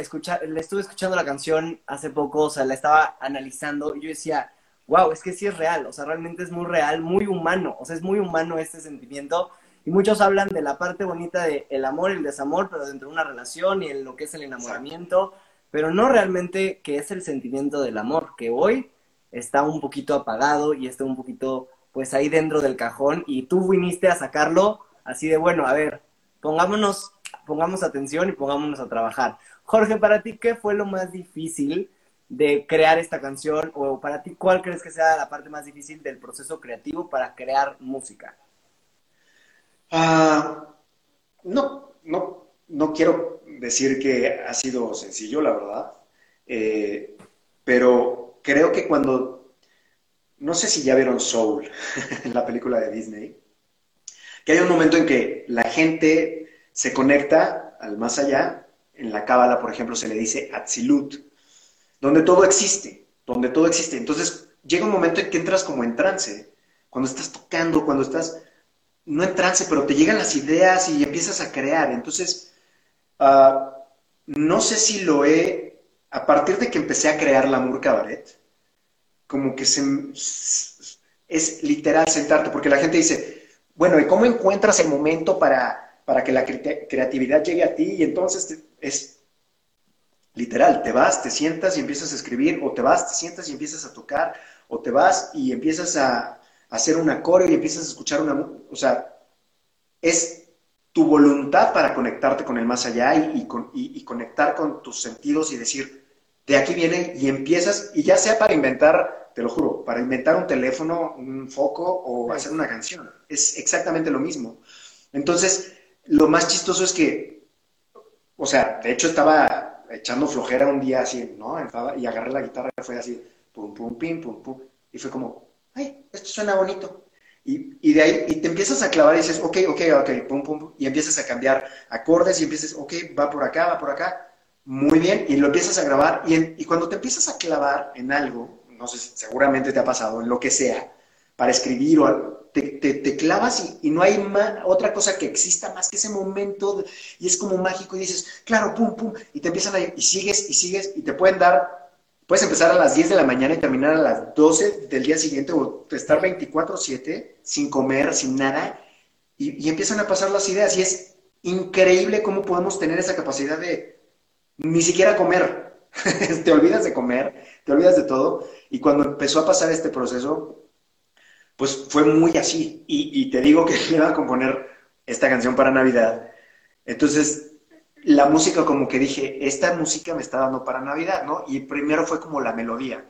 le estuve escuchando la canción hace poco, o sea, la estaba analizando y yo decía, wow, es que sí es real, o sea, realmente es muy real, muy humano, o sea, es muy humano este sentimiento. Y muchos hablan de la parte bonita del amor y el desamor, pero dentro de una relación y en lo que es el enamoramiento, pero no realmente que es el sentimiento del amor, que hoy está un poquito apagado y está un poquito, pues, ahí dentro del cajón, y tú viniste a sacarlo así de, bueno, a ver, pongamos atención y pongámonos a trabajar. Jorge, para ti, ¿qué fue lo más difícil de crear esta canción? O para ti, ¿cuál crees que sea la parte más difícil del proceso creativo para crear música? No quiero decir que ha sido sencillo, la verdad, pero creo que cuando, no sé si ya vieron Soul, la película de Disney, que hay un momento en que la gente se conecta al más allá. En la Cábala, por ejemplo, se le dice Atzilut, donde todo existe, donde todo existe. Entonces llega un momento en que entras como en trance, cuando estás tocando, cuando estás... no en trance, pero te llegan las ideas y empiezas a crear. Entonces, no sé si a partir de que empecé a crear la Amour Cabaret, como que es literal sentarte, porque la gente dice, bueno, ¿y cómo encuentras el momento para que la creatividad llegue a ti? Y entonces es literal, te vas, te sientas y empiezas a escribir, o te vas, te sientas y empiezas a tocar, o te vas y empiezas a hacer un acorde y empiezas a escuchar una... O sea, es tu voluntad para conectarte con el más allá y conectar con tus sentidos y decir, de aquí viene, y empiezas, y ya sea para inventar, te lo juro, para inventar un teléfono, un foco o hacer una canción. Es exactamente lo mismo. Entonces, lo más chistoso es que, o sea, de hecho estaba echando flojera un día así, ¿no? Y agarré la guitarra y fue así, pum, pum, pim, pum, pum, y fue como... ay, esto suena bonito, y de ahí te empiezas a clavar y dices, ok, pum, pum, pum, y empiezas a cambiar acordes, y empiezas, ok, va por acá, muy bien, y lo empiezas a grabar, y cuando te empiezas a clavar en algo, no sé, seguramente te ha pasado, en lo que sea, para escribir o algo, te clavas y no hay otra cosa que exista más que ese momento, y es como mágico, y dices, claro, pum, pum, y te empiezan y sigues, y sigues, y te pueden dar... Puedes empezar a las 10 de la mañana y terminar a las 12 del día siguiente, o estar 24/7 sin comer, sin nada, y empiezan a pasar las ideas. Y es increíble cómo podemos tener esa capacidad de ni siquiera comer. Te olvidas de comer, te olvidas de todo. Y cuando empezó a pasar este proceso, pues fue muy así. Y te digo que me iba a componer esta canción para Navidad. Entonces... la música, como que dije, esta música me está dando para Navidad, ¿no? Y primero fue como la melodía.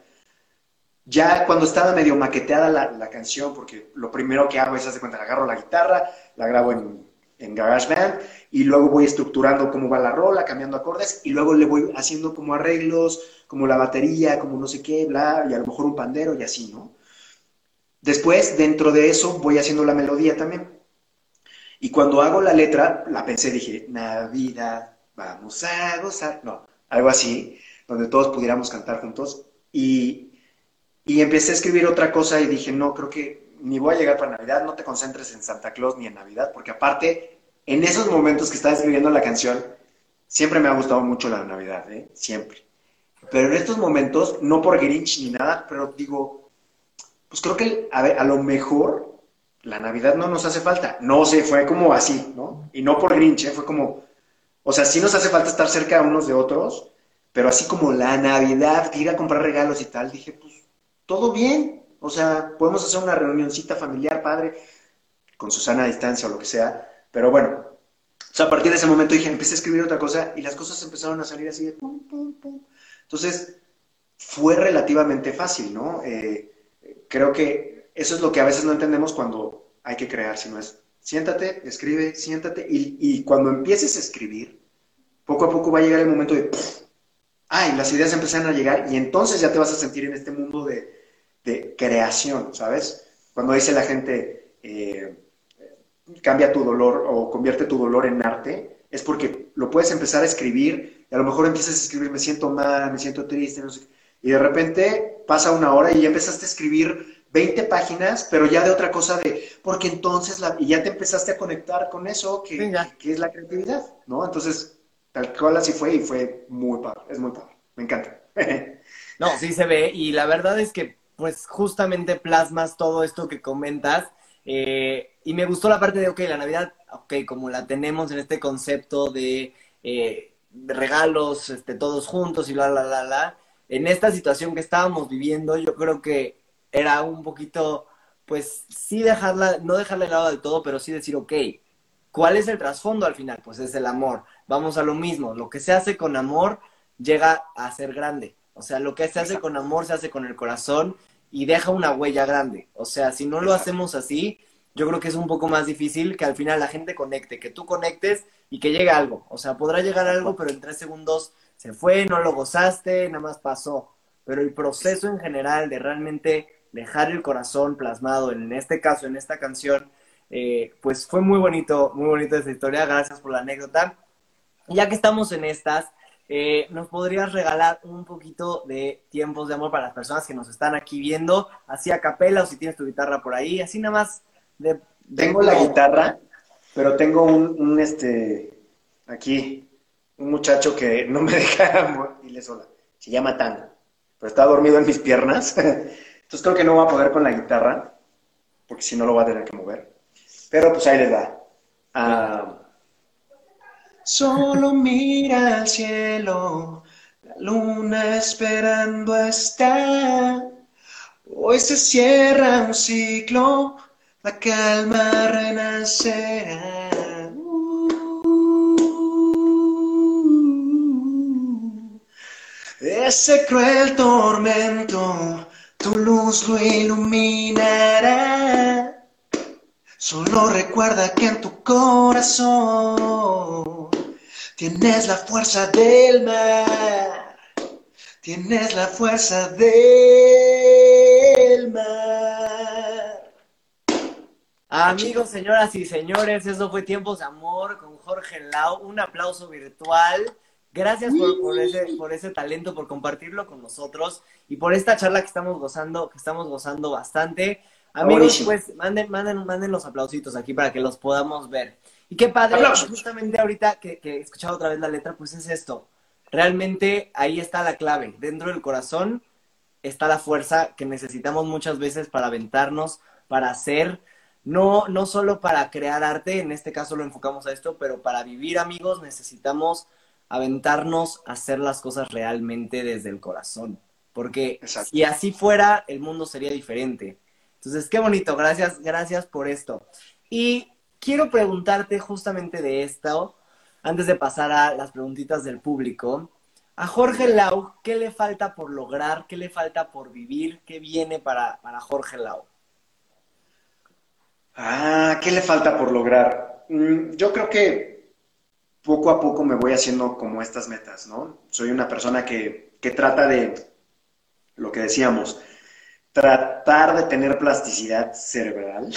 Ya cuando estaba medio maqueteada la canción, porque lo primero que hago es, hace cuenta, agarro la guitarra, la grabo en GarageBand, y luego voy estructurando cómo va la rola, cambiando acordes, y luego le voy haciendo como arreglos, como la batería, como no sé qué, bla, y a lo mejor un pandero y así, ¿no? Después, dentro de eso, voy haciendo la melodía también. Y cuando hago la letra, la pensé, dije, Navidad, vamos a gozar, no, algo así, donde todos pudiéramos cantar juntos, y empecé a escribir otra cosa y dije, no, creo que ni voy a llegar para Navidad, no te concentres en Santa Claus ni en Navidad, porque aparte, en esos momentos que estaba escribiendo la canción, siempre me ha gustado mucho la Navidad, ¿eh? Siempre. Pero en estos momentos, no por Grinch ni nada, pero digo, pues creo que, a ver, a lo mejor... la Navidad no nos hace falta. No sé, fue como así, ¿no? Y no por Grinch, fue como... o sea, sí nos hace falta estar cerca unos de otros, pero así como la Navidad, ir a comprar regalos y tal, dije, pues, todo bien. O sea, podemos hacer una reunioncita familiar, padre, con Susana a distancia o lo que sea. Pero bueno, o sea, a partir de ese momento dije, empecé a escribir otra cosa y las cosas empezaron a salir así de pum, pum, pum. Entonces, fue relativamente fácil, ¿no? Creo que... eso es lo que a veces no entendemos cuando hay que crear, sino es siéntate, escribe, siéntate, y cuando empieces a escribir, poco a poco va a llegar el momento de ¡puff! ¡Ay! Las ideas empiezan a llegar, y entonces ya te vas a sentir en este mundo de creación, ¿sabes? Cuando dice la gente, cambia tu dolor o convierte tu dolor en arte, es porque lo puedes empezar a escribir, y a lo mejor empiezas a escribir, me siento mal, me siento triste, no sé qué, y de repente pasa una hora y ya empezaste a escribir 20 páginas, pero ya de otra cosa de, porque entonces, y ya te empezaste a conectar con eso, que es la creatividad, ¿no? Entonces, tal cual así fue, y fue muy padre, es muy padre, me encanta. No, sí se ve, y la verdad es que, pues, justamente plasmas todo esto que comentas, y me gustó la parte de, ok, la Navidad, ok, como la tenemos en este concepto de regalos, todos juntos y bla, bla, bla, bla, en esta situación que estábamos viviendo, yo creo que era un poquito, pues, sí dejarla, no dejarla de lado del todo, pero sí decir, ok, ¿cuál es el trasfondo al final? Pues es el amor. Vamos a lo mismo, lo que se hace con amor llega a ser grande. O sea, lo que se hace con amor se hace con el corazón y deja una huella grande. O sea, si no lo hacemos así, yo creo que es un poco más difícil que al final la gente conecte, que tú conectes y que llegue algo. O sea, podrá llegar algo, pero en 3 segundos se fue, no lo gozaste, nada más pasó. Pero el proceso en general de realmente dejar el corazón plasmado, en este caso, en esta canción, pues fue muy bonito esta historia. Gracias por la anécdota. Y ya que estamos en estas, ¿nos podrías regalar un poquito de Tiempos de Amor para las personas que nos están aquí viendo, así a capela, o si tienes tu guitarra por ahí, así nada más? Tengo la guitarra, pero tengo aquí, un muchacho que no me deja, dile sola, se llama Tango, pero está dormido en mis piernas, entonces creo que no va a poder con la guitarra, porque si no lo va a tener que mover, pero pues ahí les va. Solo mira al cielo, la luna esperando está, hoy se cierra un ciclo, la calma renacerá. Ese cruel tormento, tu luz lo iluminará. Solo recuerda que en tu corazón tienes la fuerza del mar, tienes la fuerza del mar. Amigos, señoras y señores, eso fue Tiempos de Amor con Jorge Lau. Un aplauso virtual. Gracias por ese talento, por compartirlo con nosotros y por esta charla que estamos gozando bastante. Amigos, pues manden los aplausitos aquí para que los podamos ver. Y qué padre, aplausos. Justamente ahorita que he escuchado otra vez la letra, pues es esto. Realmente ahí está la clave. Dentro del corazón está la fuerza que necesitamos muchas veces para aventarnos, para hacer. No solo para crear arte, en este caso lo enfocamos a esto, pero para vivir, amigos, necesitamos aventarnos a hacer las cosas realmente desde el corazón. Porque si así fuera, el mundo sería diferente. Entonces, qué bonito. Gracias por esto. Y quiero preguntarte justamente de esto, antes de pasar a las preguntitas del público. A Jorge Lau, ¿qué le falta por lograr? ¿Qué le falta por vivir? ¿Qué viene para Jorge Lau? ¿Qué le falta por lograr? Yo creo que poco a poco me voy haciendo como estas metas, ¿no? Soy una persona que trata de, lo que decíamos, tratar de tener plasticidad cerebral,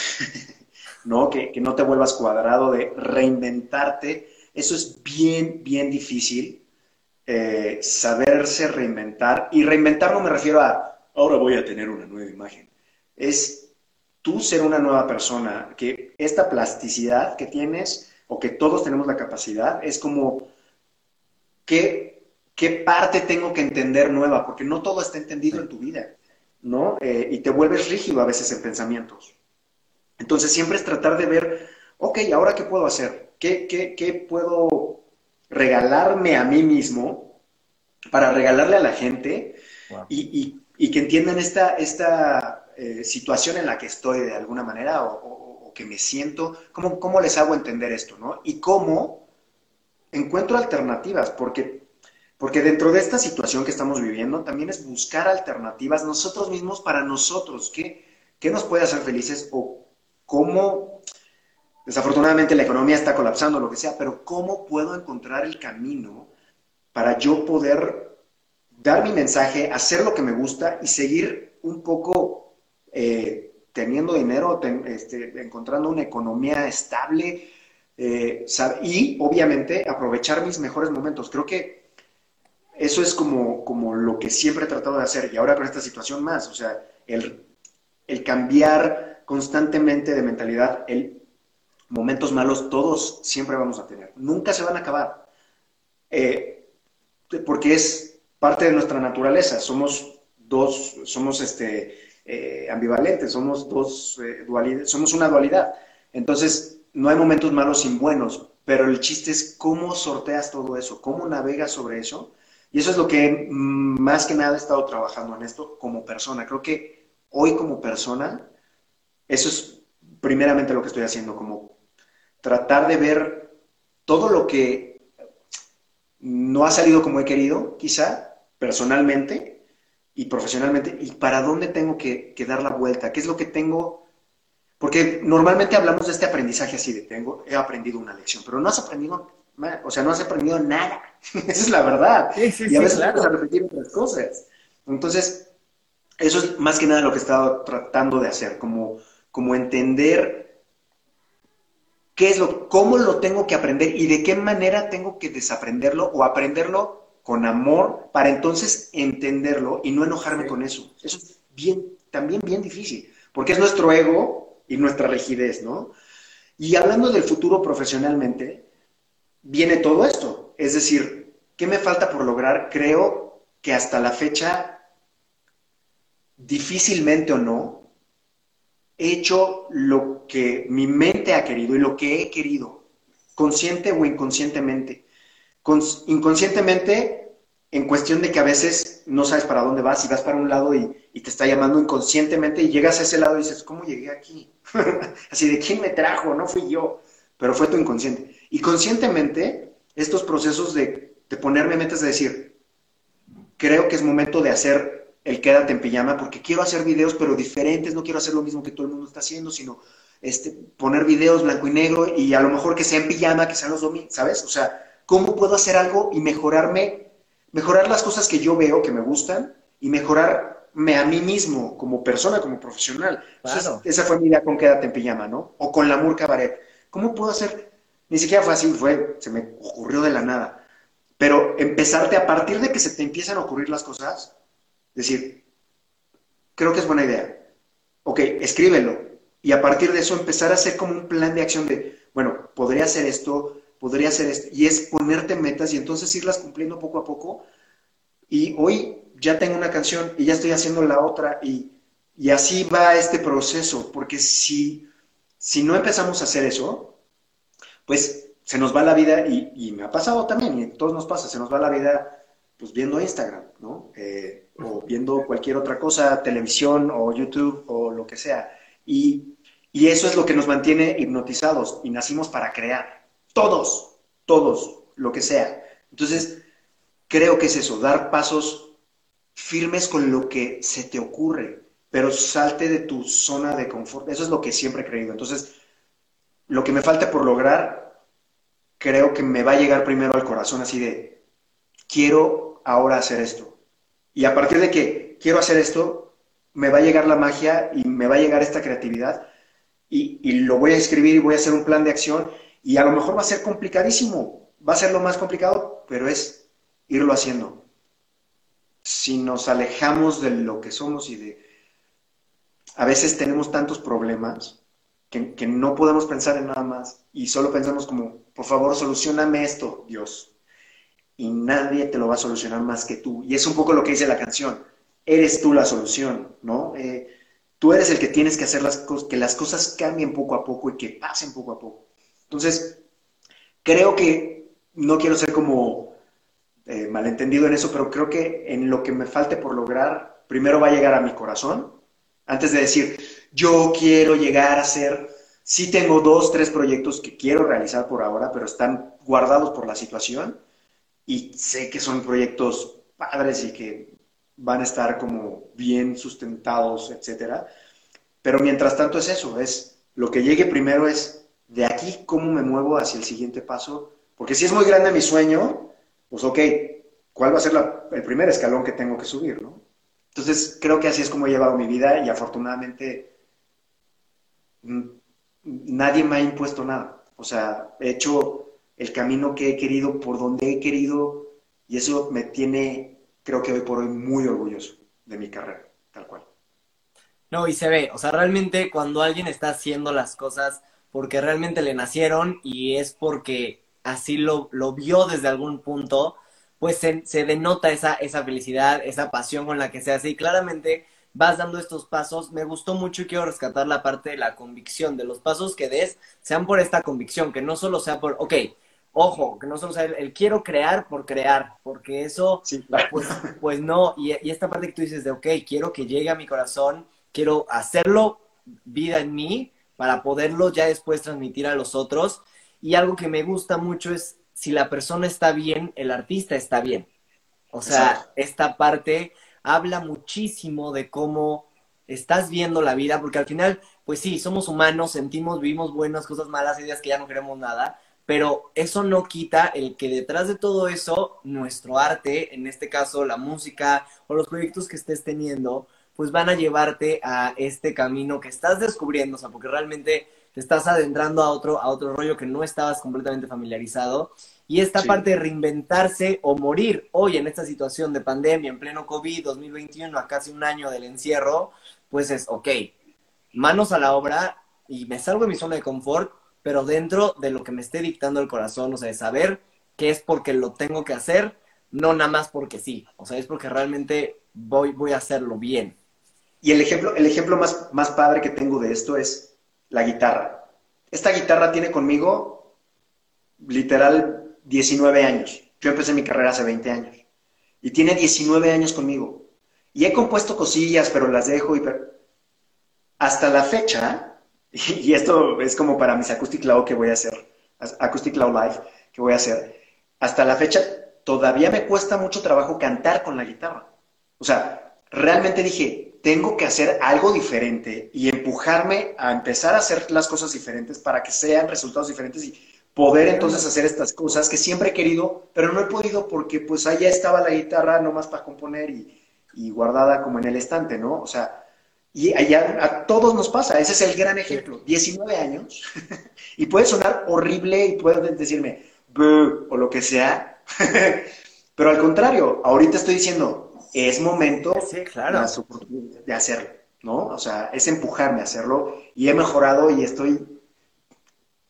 ¿no? Que no te vuelvas cuadrado, de reinventarte. Eso es bien, bien difícil, saberse reinventar. Y reinventar no me refiero a, ahora voy a tener una nueva imagen. Es tú ser una nueva persona, que esta plasticidad que tienes, o que todos tenemos la capacidad, es como, ¿qué parte tengo que entender nueva? Porque no todo está entendido en tu vida, ¿no? Y te vuelves rígido a veces en pensamientos. Entonces siempre es tratar de ver, ok, ¿ahora qué puedo hacer? ¿Qué puedo regalarme a mí mismo para regalarle a la gente? Wow. Y que entiendan esta situación en la que estoy de alguna manera, o que me siento, ¿cómo les hago entender esto, ¿no? Y cómo encuentro alternativas, porque dentro de esta situación que estamos viviendo también es buscar alternativas nosotros mismos para nosotros, ¿qué nos puede hacer felices? O cómo, desafortunadamente la economía está colapsando, lo que sea, pero ¿cómo puedo encontrar el camino para yo poder dar mi mensaje, hacer lo que me gusta y seguir un poco teniendo dinero, encontrando una economía estable, y obviamente aprovechar mis mejores momentos. Creo que eso es como lo que siempre he tratado de hacer, y ahora con esta situación más, o sea, el cambiar constantemente de mentalidad, momentos malos todos siempre vamos a tener, nunca se van a acabar, porque es parte de nuestra naturaleza, ambivalentes, somos una dualidad. Entonces, no hay momentos malos sin buenos, pero el chiste es cómo sorteas todo eso, cómo navegas sobre eso, y eso es lo que más que nada he estado trabajando en esto como persona. Creo que hoy como persona, eso es primeramente lo que estoy haciendo, como tratar de ver todo lo que no ha salido como he querido, quizá, personalmente y profesionalmente, y para dónde tengo que dar la vuelta, qué es lo que tengo. Porque normalmente hablamos de este aprendizaje así de he aprendido una lección, pero no has aprendido nada, o sea, no has aprendido nada. Esa es la verdad. Sí, y a veces vamos a repetir otras cosas. Entonces, eso es más que nada lo que he estado tratando de hacer, como entender qué es cómo lo tengo que aprender y de qué manera tengo que desaprenderlo o aprenderlo con amor para entonces entenderlo y no enojarme con eso. Eso es también bien difícil, porque es nuestro ego y nuestra rigidez, ¿no? Y hablando del futuro profesionalmente, viene todo esto. Es decir, ¿qué me falta por lograr? Creo que hasta la fecha, difícilmente o no, he hecho lo que mi mente ha querido y lo que he querido, consciente o inconscientemente. Inconscientemente, en cuestión de que a veces no sabes para dónde vas, y vas para un lado y te está llamando inconscientemente, y llegas a ese lado y dices, ¿cómo llegué aquí? Así de, ¿quién me trajo? No fui yo, pero fue tu inconsciente. Y conscientemente, estos procesos de ponerme metas de decir, creo que es momento de hacer el quédate en pijama, porque quiero hacer videos, pero diferentes, no quiero hacer lo mismo que todo el mundo está haciendo, sino poner videos blanco y negro, y a lo mejor que sea en pijama, que sean los domingos, ¿sabes? O sea, ¿cómo puedo hacer algo y mejorar las cosas que yo veo que me gustan y mejorarme a mí mismo como persona, como profesional? Claro. Entonces, esa fue mi idea con Quédate en Pijama, ¿no? O con la Amour Cabaret. ¿Cómo puedo hacer? Ni siquiera fue así, se me ocurrió de la nada. Pero a partir de que se te empiezan a ocurrir las cosas, decir, creo que es buena idea. Ok, escríbelo. Y a partir de eso empezar a hacer como un plan de acción de, bueno, podría hacer esto, podría hacer esto, y es ponerte metas y entonces irlas cumpliendo poco a poco, y hoy ya tengo una canción y ya estoy haciendo la otra, y así va este proceso, porque si no empezamos a hacer eso, pues se nos va la vida, y me ha pasado también, y a todos nos pasa, se nos va la vida pues viendo Instagram, ¿no? O viendo cualquier otra cosa, televisión o YouTube o lo que sea, y eso es lo que nos mantiene hipnotizados, y nacimos para crear. Todos, lo que sea. Entonces, creo que es eso, dar pasos firmes con lo que se te ocurre, pero salte de tu zona de confort. Eso es lo que siempre he creído. Entonces, lo que me falta por lograr, creo que me va a llegar primero al corazón, así de, quiero ahora hacer esto. Y a partir de que quiero hacer esto, me va a llegar la magia y me va a llegar esta creatividad, y lo voy a escribir y voy a hacer un plan de acción. Y a lo mejor va a ser complicadísimo, va a ser lo más complicado, pero es irlo haciendo. Si nos alejamos de lo que somos y a veces tenemos tantos problemas que no podemos pensar en nada más y solo pensamos como, por favor, solucioname esto, Dios. Y nadie te lo va a solucionar más que tú. Y es un poco lo que dice la canción. Eres tú la solución, ¿no? Tú eres el que tienes que hacer que las cosas cambien poco a poco y que pasen poco a poco. Entonces, creo que, no quiero ser como malentendido en eso, pero creo que en lo que me falte por lograr, primero va a llegar a mi corazón, antes de decir, yo quiero llegar a ser, sí tengo 2, 3 proyectos que quiero realizar por ahora, pero están guardados por la situación, y sé que son proyectos padres y que van a estar como bien sustentados, etcétera. Pero mientras tanto es eso, lo que llegue primero es, de aquí, ¿cómo me muevo hacia el siguiente paso? Porque si es muy grande mi sueño, pues ok, ¿cuál va a ser el primer escalón que tengo que subir, no? Entonces, creo que así es como he llevado mi vida y afortunadamente nadie me ha impuesto nada. O sea, he hecho el camino que he querido, por donde he querido, y eso me tiene, creo que hoy por hoy, muy orgulloso de mi carrera, tal cual. No, y se ve, o sea, realmente cuando alguien está haciendo las cosas porque realmente le nacieron y es porque así lo vio desde algún punto, pues se denota esa felicidad, esa pasión con la que se hace, y claramente vas dando estos pasos. Me gustó mucho y quiero rescatar la parte de la convicción, de los pasos que des, sean por esta convicción, que no solo sea por, ok, ojo, que no solo sea el quiero crear por crear, porque eso, sí, claro, pues no, y esta parte que tú dices de, ok, quiero que llegue a mi corazón, quiero hacerlo vida en mí, para poderlo ya después transmitir a los otros. Y algo que me gusta mucho es, si la persona está bien, el artista está bien. O sea, exacto, esta parte habla muchísimo de cómo estás viendo la vida, porque al final, pues sí, somos humanos, sentimos, vivimos buenas cosas, malas, ideas que ya no queremos nada, pero eso no quita el que detrás de todo eso, nuestro arte, en este caso la música o los proyectos que estés teniendo, pues van a llevarte a este camino que estás descubriendo, o sea, porque realmente te estás adentrando a otro rollo que no estabas completamente familiarizado. Y esta, sí, parte de reinventarse o morir hoy en esta situación de pandemia, en pleno COVID 2021, a casi un año del encierro, pues es, ok, manos a la obra y me salgo de mi zona de confort, pero dentro de lo que me esté dictando el corazón, o sea, de saber que es porque lo tengo que hacer, no nada más porque sí, o sea, es porque realmente voy a hacerlo bien. Y el ejemplo más padre que tengo de esto es la guitarra. Esta guitarra tiene conmigo, literal, 19 años. Yo empecé mi carrera hace 20 años. Y tiene 19 años conmigo. Y he compuesto cosillas, pero las dejo. Hasta la fecha, y esto es como para mis Acoustic Lau que voy a hacer, Acoustic Lau Live que voy a hacer, hasta la fecha todavía me cuesta mucho trabajo cantar con la guitarra. O sea, realmente dije, tengo que hacer algo diferente y empujarme a empezar a hacer las cosas diferentes para que sean resultados diferentes y poder entonces hacer estas cosas que siempre he querido, pero no he podido porque pues allá estaba la guitarra nomás para componer y guardada como en el estante, ¿no? O sea, y allá a todos nos pasa, ese es el gran ejemplo. 19 años, y puede sonar horrible y puede decirme, buh, o lo que sea, pero al contrario, ahorita estoy diciendo, es momento, sí, claro, de hacerlo, ¿no? O sea, es empujarme a hacerlo, y he mejorado y estoy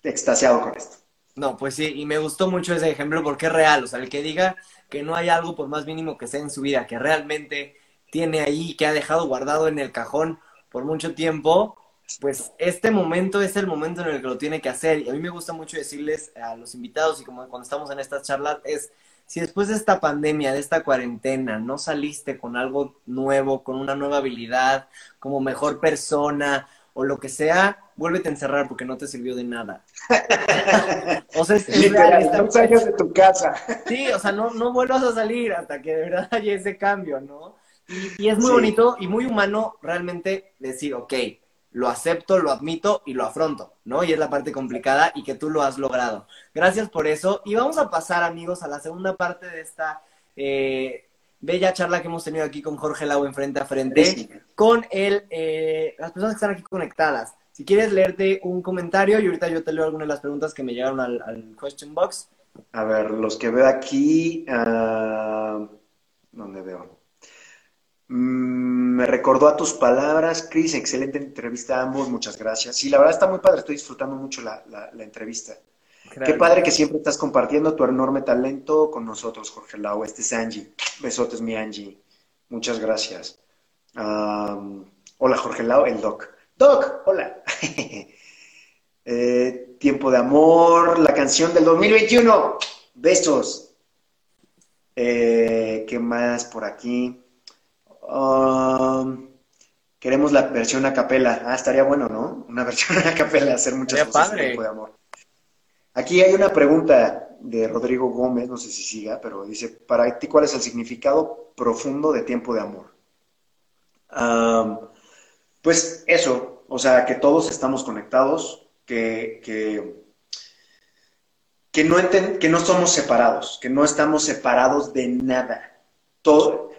extasiado con esto. No, pues sí, y me gustó mucho ese ejemplo porque es real, o sea, el que diga que no hay algo por más mínimo que sea en su vida, que realmente tiene ahí, que ha dejado guardado en el cajón por mucho tiempo, pues este momento es el momento en el que lo tiene que hacer. Y a mí me gusta mucho decirles a los invitados, y como cuando estamos en estas charlas, es, si después de esta pandemia, de esta cuarentena, no saliste con algo nuevo, con una nueva habilidad, como mejor persona o lo que sea, vuélvete a encerrar porque no te sirvió de nada. O sea, es real. No salgas de tu casa. Sí, o sea, no vuelvas a salir hasta que de verdad haya ese cambio, ¿no? Y es muy, sí, bonito y muy humano realmente decir, ok, lo acepto, lo admito y lo afronto, ¿no? Y es la parte complicada y que tú lo has logrado. Gracias por eso. Y vamos a pasar, amigos, a la segunda parte de esta bella charla que hemos tenido aquí con Jorge Lau en Frente a Frente, sí, con las personas que están aquí conectadas. Si quieres leerte un comentario, y ahorita yo te leo algunas de las preguntas que me llegaron al question box. A ver, los que veo aquí, ¿dónde veo? Me recordó a tus palabras, Cris, excelente entrevista a ambos, muchas gracias. Sí, la verdad está muy padre, estoy disfrutando mucho la entrevista. Claro. Qué padre que siempre estás compartiendo tu enorme talento con nosotros, Jorge Lau. Este es Angie, besotes mi Angie, muchas gracias. Hola Jorge Lau, el Doc, hola. Tiempo de Amor, la canción del 2021. Besos. ¿Qué más por aquí? Queremos la versión a capela. Ah, estaría bueno, ¿no? Una versión a capela, hacer muchas cosas. Padre. Tiempo de Amor. Aquí hay una pregunta de Rodrigo Gómez, no sé si siga, pero dice, para ti, ¿cuál es el significado profundo de Tiempo de Amor? Pues eso, o sea, que todos estamos conectados, que no somos separados, que no estamos separados de nada. Toda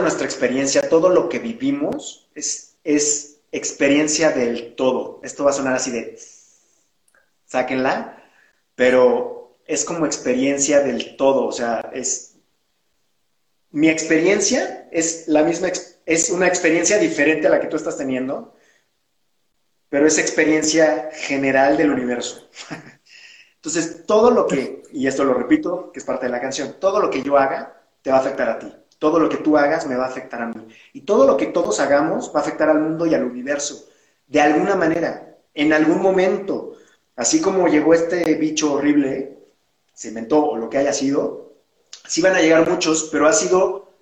nuestra experiencia, todo lo que vivimos es experiencia del todo. Esto va a sonar así de... sáquenla, pero es como experiencia del todo, o sea, es... Mi experiencia es la misma, es una experiencia diferente a la que tú estás teniendo, pero es experiencia general del universo. Entonces, todo lo que, y esto lo repito, que es parte de la canción, todo lo que yo haga te va a afectar a ti. Todo lo que tú hagas me va a afectar a mí. Y todo lo que todos hagamos va a afectar al mundo y al universo. De alguna manera, en algún momento. Así como llegó este bicho horrible, se inventó, o lo que haya sido, sí van a llegar muchos, pero ha sido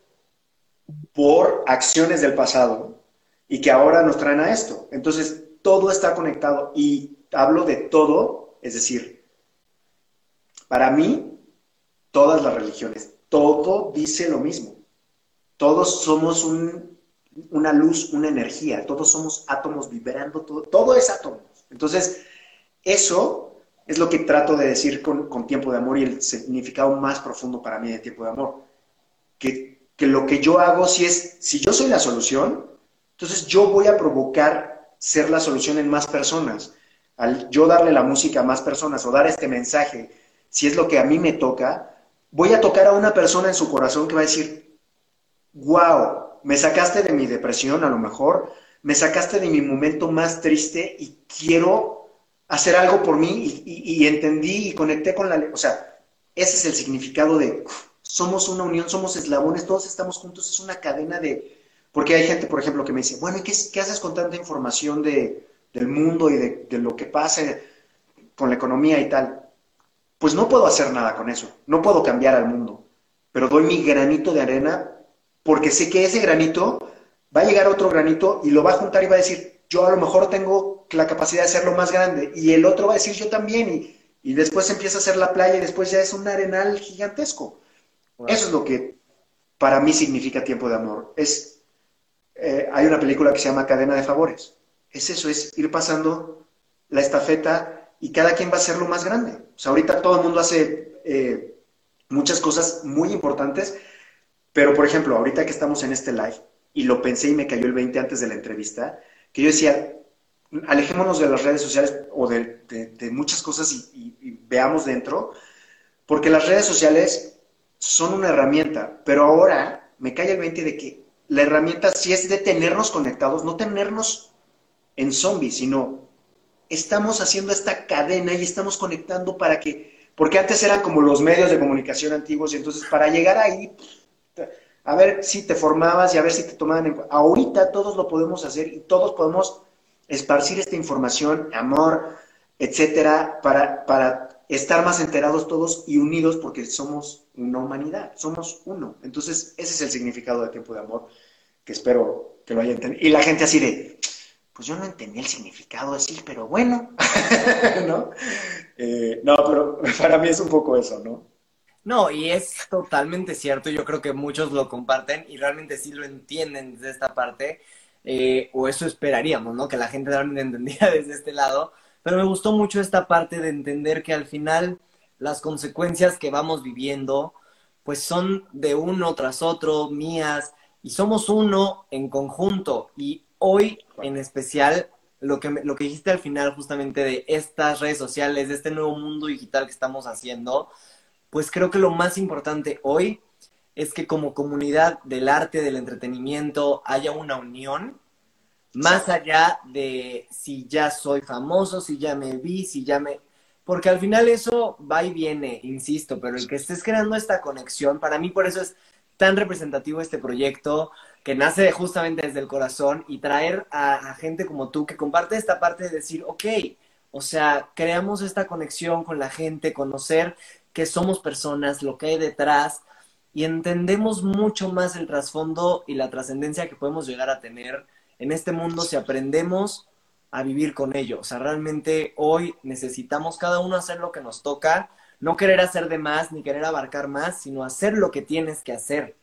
por acciones del pasado y que ahora nos traen a esto. Entonces, todo está conectado. Y hablo de todo, es decir, para mí, todas las religiones, todo dice lo mismo. Todos somos una luz, una energía. Todos somos átomos vibrando. Todo es átomos. Entonces, eso es lo que trato de decir con Tiempo de Amor y el significado más profundo para mí de Tiempo de Amor. Que lo que yo hago, si yo soy la solución, entonces yo voy a provocar ser la solución en más personas. Al yo darle la música a más personas o dar este mensaje, si es lo que a mí me toca, voy a tocar a una persona en su corazón que va a decir, wow, me sacaste de mi depresión a lo mejor, me sacaste de mi momento más triste y quiero hacer algo por mí y entendí y conecté con la... O sea, ese es el significado de somos una unión, somos eslabones, todos estamos juntos, es una cadena de... Porque hay gente, por ejemplo, que me dice, bueno, ¿y qué haces con tanta información del mundo y de lo que pasa con la economía y tal? Pues no puedo hacer nada con eso, no puedo cambiar al mundo, pero doy mi granito de arena porque sé que ese granito va a llegar a otro granito y lo va a juntar y va a decir, yo a lo mejor tengo la capacidad de hacerlo más grande, y el otro va a decir, yo también, y después empieza a hacer la playa y después ya es un arenal gigantesco. Wow. Eso es lo que para mí significa Tiempo de Amor. Hay una película que se llama Cadena de Favores. Es eso, es ir pasando la estafeta. Y cada quien va a hacerlo más grande. O sea, ahorita todo el mundo hace muchas cosas muy importantes, pero, por ejemplo, ahorita que estamos en este live, y lo pensé y me cayó el 20 antes de la entrevista, que yo decía, alejémonos de las redes sociales o de muchas cosas y veamos dentro, porque las redes sociales son una herramienta, pero ahora me cae el 20 de que la herramienta sí es de tenernos conectados, no tenernos en zombies, sino... Estamos haciendo esta cadena y estamos conectando para que... Porque antes eran como los medios de comunicación antiguos y entonces para llegar ahí, a ver si te formabas y a ver si te tomaban en cuenta. Ahorita todos lo podemos hacer y todos podemos esparcir esta información, amor, etcétera, para estar más enterados todos y unidos porque somos una humanidad, somos uno. Entonces ese es el significado de Tiempo de Amor, que espero que lo hayan entendido. Y la gente así de... Pues yo no entendí el significado así, pero bueno, ¿no? No, pero para mí es un poco eso, ¿no? No, y es totalmente cierto, yo creo que muchos lo comparten y realmente sí lo entienden desde esta parte, o eso esperaríamos, ¿no? Que la gente realmente entendía desde este lado, pero me gustó mucho esta parte de entender que al final las consecuencias que vamos viviendo, pues son de uno tras otro, mías, y somos uno en conjunto, y hoy, en especial, lo que dijiste al final justamente de estas redes sociales, de este nuevo mundo digital que estamos haciendo, pues creo que lo más importante hoy es que como comunidad del arte, del entretenimiento, haya una unión, más allá de si ya soy famoso, si ya me vi, si ya me... Porque al final eso va y viene, insisto, pero el que estés creando esta conexión, para mí por eso es tan representativo este proyecto, que nace justamente desde el corazón y traer a gente como tú que comparte esta parte de decir, ok, o sea, creamos esta conexión con la gente, conocer que somos personas, lo que hay detrás y entendemos mucho más el trasfondo y la trascendencia que podemos llegar a tener en este mundo si aprendemos a vivir con ello. O sea, realmente hoy necesitamos cada uno hacer lo que nos toca, no querer hacer de más ni querer abarcar más, sino hacer lo que tienes que hacer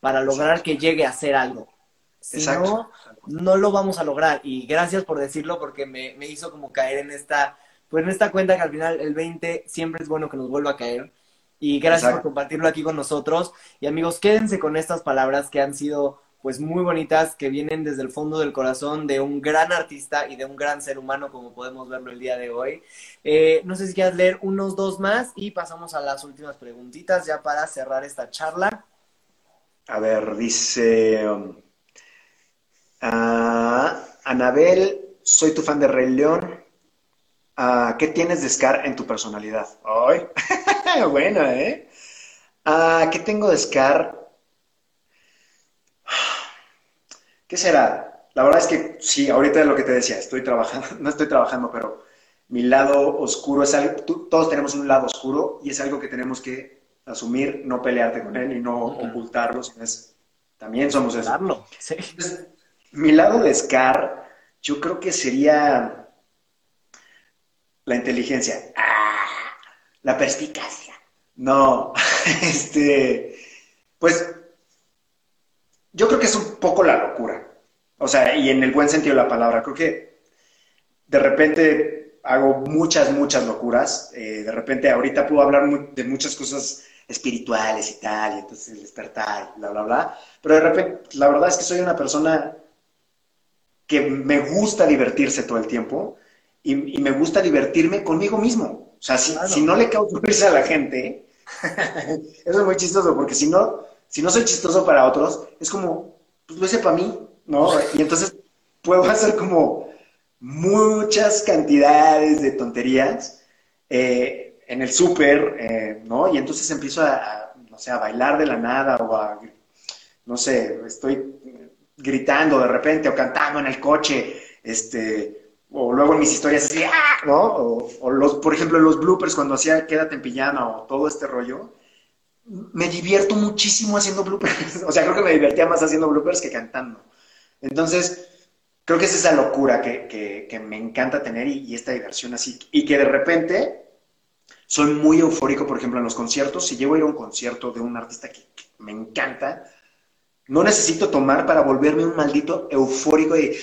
para lograr que llegue a hacer algo. Si Exacto. no, no lo vamos a lograr. Y gracias por decirlo porque me hizo como caer en esta cuenta que al final el 20 siempre es bueno que nos vuelva a caer. Y gracias Exacto. por compartirlo aquí con nosotros. Y amigos, quédense con estas palabras que han sido pues muy bonitas, que vienen desde el fondo del corazón de un gran artista y de un gran ser humano, como podemos verlo el día de hoy. No sé si quieras leer unos dos más y pasamos a las últimas preguntitas ya para cerrar esta charla. A ver, dice... Anabel, soy tu fan de Rey León. ¿Qué tienes de Scar en tu personalidad? ¡Ay! Bueno, ¿eh? ¿Qué tengo de Scar? ¿Qué será? La verdad es que sí, ahorita es lo que te decía, estoy trabajando, no estoy trabajando, pero mi lado oscuro es algo, todos tenemos un lado oscuro y es algo que tenemos que asumir, no pelearte con él y no ocultarlo, sino es, también somos eso. Sí. Entonces, mi lado de Scar, yo creo que sería la inteligencia, la perspicacia. No, pues... Yo creo que es un poco la locura, o sea, y en el buen sentido de la palabra. Creo que de repente hago muchas locuras, de repente ahorita puedo hablar de muchas cosas espirituales y tal, y entonces el despertar, y bla, pero de repente la verdad es que soy una persona que me gusta divertirse todo el tiempo y me gusta divertirme conmigo mismo. O sea, si no le causo risa a la gente, eso es muy chistoso, porque si no soy chistoso para otros, es como, pues lo hice para mí, ¿no? Y entonces puedo hacer como muchas cantidades de tonterías en el súper, ¿no? Y entonces empiezo a bailar de la nada o estoy gritando de repente o cantando en el coche, o luego en mis historias así, ¿no? Por ejemplo, los bloopers cuando hacía Quédate en Pijama o todo este rollo, me divierto muchísimo haciendo bloopers. O sea, creo que me divertía más haciendo bloopers que cantando. Entonces, creo que es esa locura que me encanta tener y esta diversión así. Y que de repente soy muy eufórico, por ejemplo, en los conciertos. Si llego a ir a un concierto de un artista que me encanta, no necesito tomar para volverme un maldito eufórico de...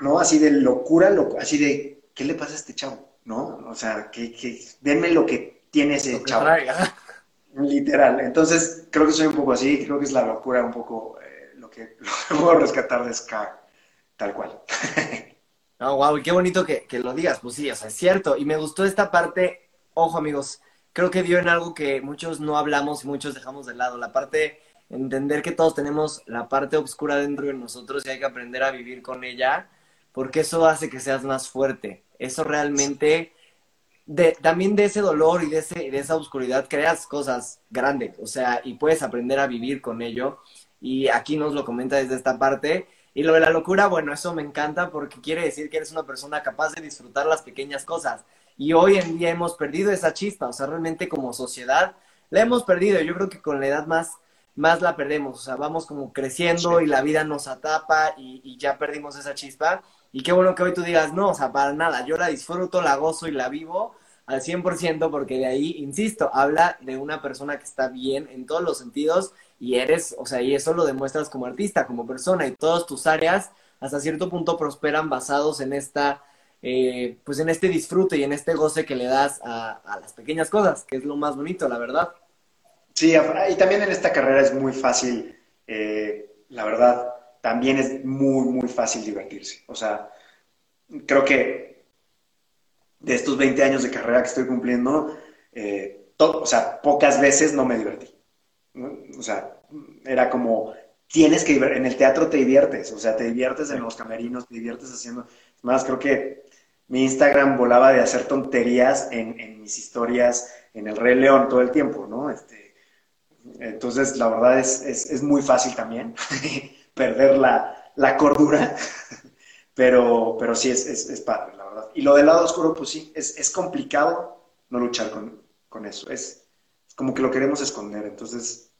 ¿no? Así de locura, así de... ¿Qué le pasa a este chavo? ¿No? O sea, que denme lo que tiene ese chavo. Literal. Entonces, creo que soy un poco así, creo que es la locura un poco lo que puedo rescatar de Scar, tal cual. Oh, wow, y qué bonito que lo digas, pues sí, o sea, es cierto. Y me gustó esta parte, ojo amigos, creo que dio en algo que muchos no hablamos y muchos dejamos de lado, la parte, entender que todos tenemos la parte oscura dentro de nosotros y hay que aprender a vivir con ella, porque eso hace que seas más fuerte. Eso realmente... también de ese dolor y de esa oscuridad creas cosas grandes, o sea, y puedes aprender a vivir con ello, y aquí nos lo comenta desde esta parte. Y lo de la locura, bueno, eso me encanta porque quiere decir que eres una persona capaz de disfrutar las pequeñas cosas, y hoy en día hemos perdido esa chispa, o sea, realmente como sociedad la hemos perdido. Yo creo que con la edad más la perdemos, o sea, vamos como creciendo y la vida nos atapa y ya perdimos esa chispa. Y qué bueno que hoy tú digas, no, o sea, para nada, yo la disfruto, la gozo y la vivo al 100%, porque de ahí, insisto, habla de una persona que está bien en todos los sentidos y eres, o sea, y eso lo demuestras como artista, como persona, y todas tus áreas hasta cierto punto prosperan basados en esta, pues en este disfrute y en este goce que le das a las pequeñas cosas, que es lo más bonito, la verdad. Sí, y también en esta carrera es muy fácil, la verdad, también es muy fácil divertirse. O sea, creo que de estos 20 años de carrera que estoy cumpliendo, o sea, pocas veces no me divertí, ¿no? O sea, era como, tienes que divertir, en el teatro te diviertes, o sea, te diviertes en los camerinos, te diviertes haciendo... Es más, creo que mi Instagram volaba de hacer tonterías en mis historias, en El Rey León todo el tiempo, ¿no? Entonces, la verdad es muy fácil también perder la cordura, pero sí es padre, la verdad. Y lo del lado oscuro, pues sí, es complicado no luchar con eso. Es como que lo queremos esconder, entonces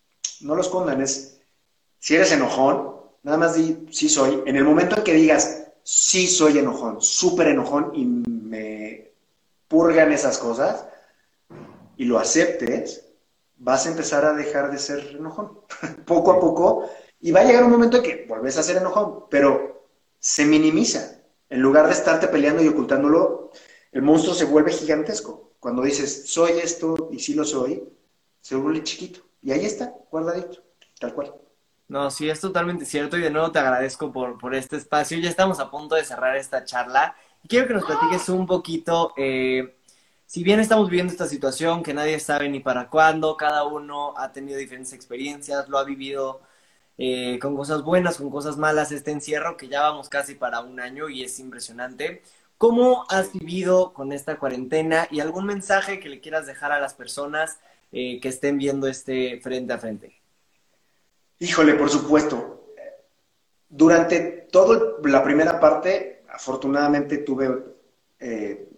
no lo escondan. Si eres enojón, nada más di, sí soy. En el momento en que digas, sí soy enojón, súper enojón, y me purgan esas cosas, y lo aceptes, vas a empezar a dejar de ser enojón. Poco a poco... Y va a llegar un momento en que vuelves a ser enojón, pero se minimiza. En lugar de estarte peleando y ocultándolo, el monstruo se vuelve gigantesco. Cuando dices, soy esto y sí lo soy, se vuelve chiquito. Y ahí está, guardadito, tal cual. No, sí, es totalmente cierto y de nuevo te agradezco por este espacio. Ya estamos a punto de cerrar esta charla. Y quiero que nos platiques un poquito, si bien estamos viviendo esta situación que nadie sabe ni para cuándo, cada uno ha tenido diferentes experiencias, lo ha vivido con cosas buenas, con cosas malas, este encierro que ya vamos casi para un año y es impresionante. ¿Cómo has vivido con esta cuarentena y algún mensaje que le quieras dejar a las personas que estén viendo este Frente a Frente? Híjole, por supuesto. Durante toda la primera parte, afortunadamente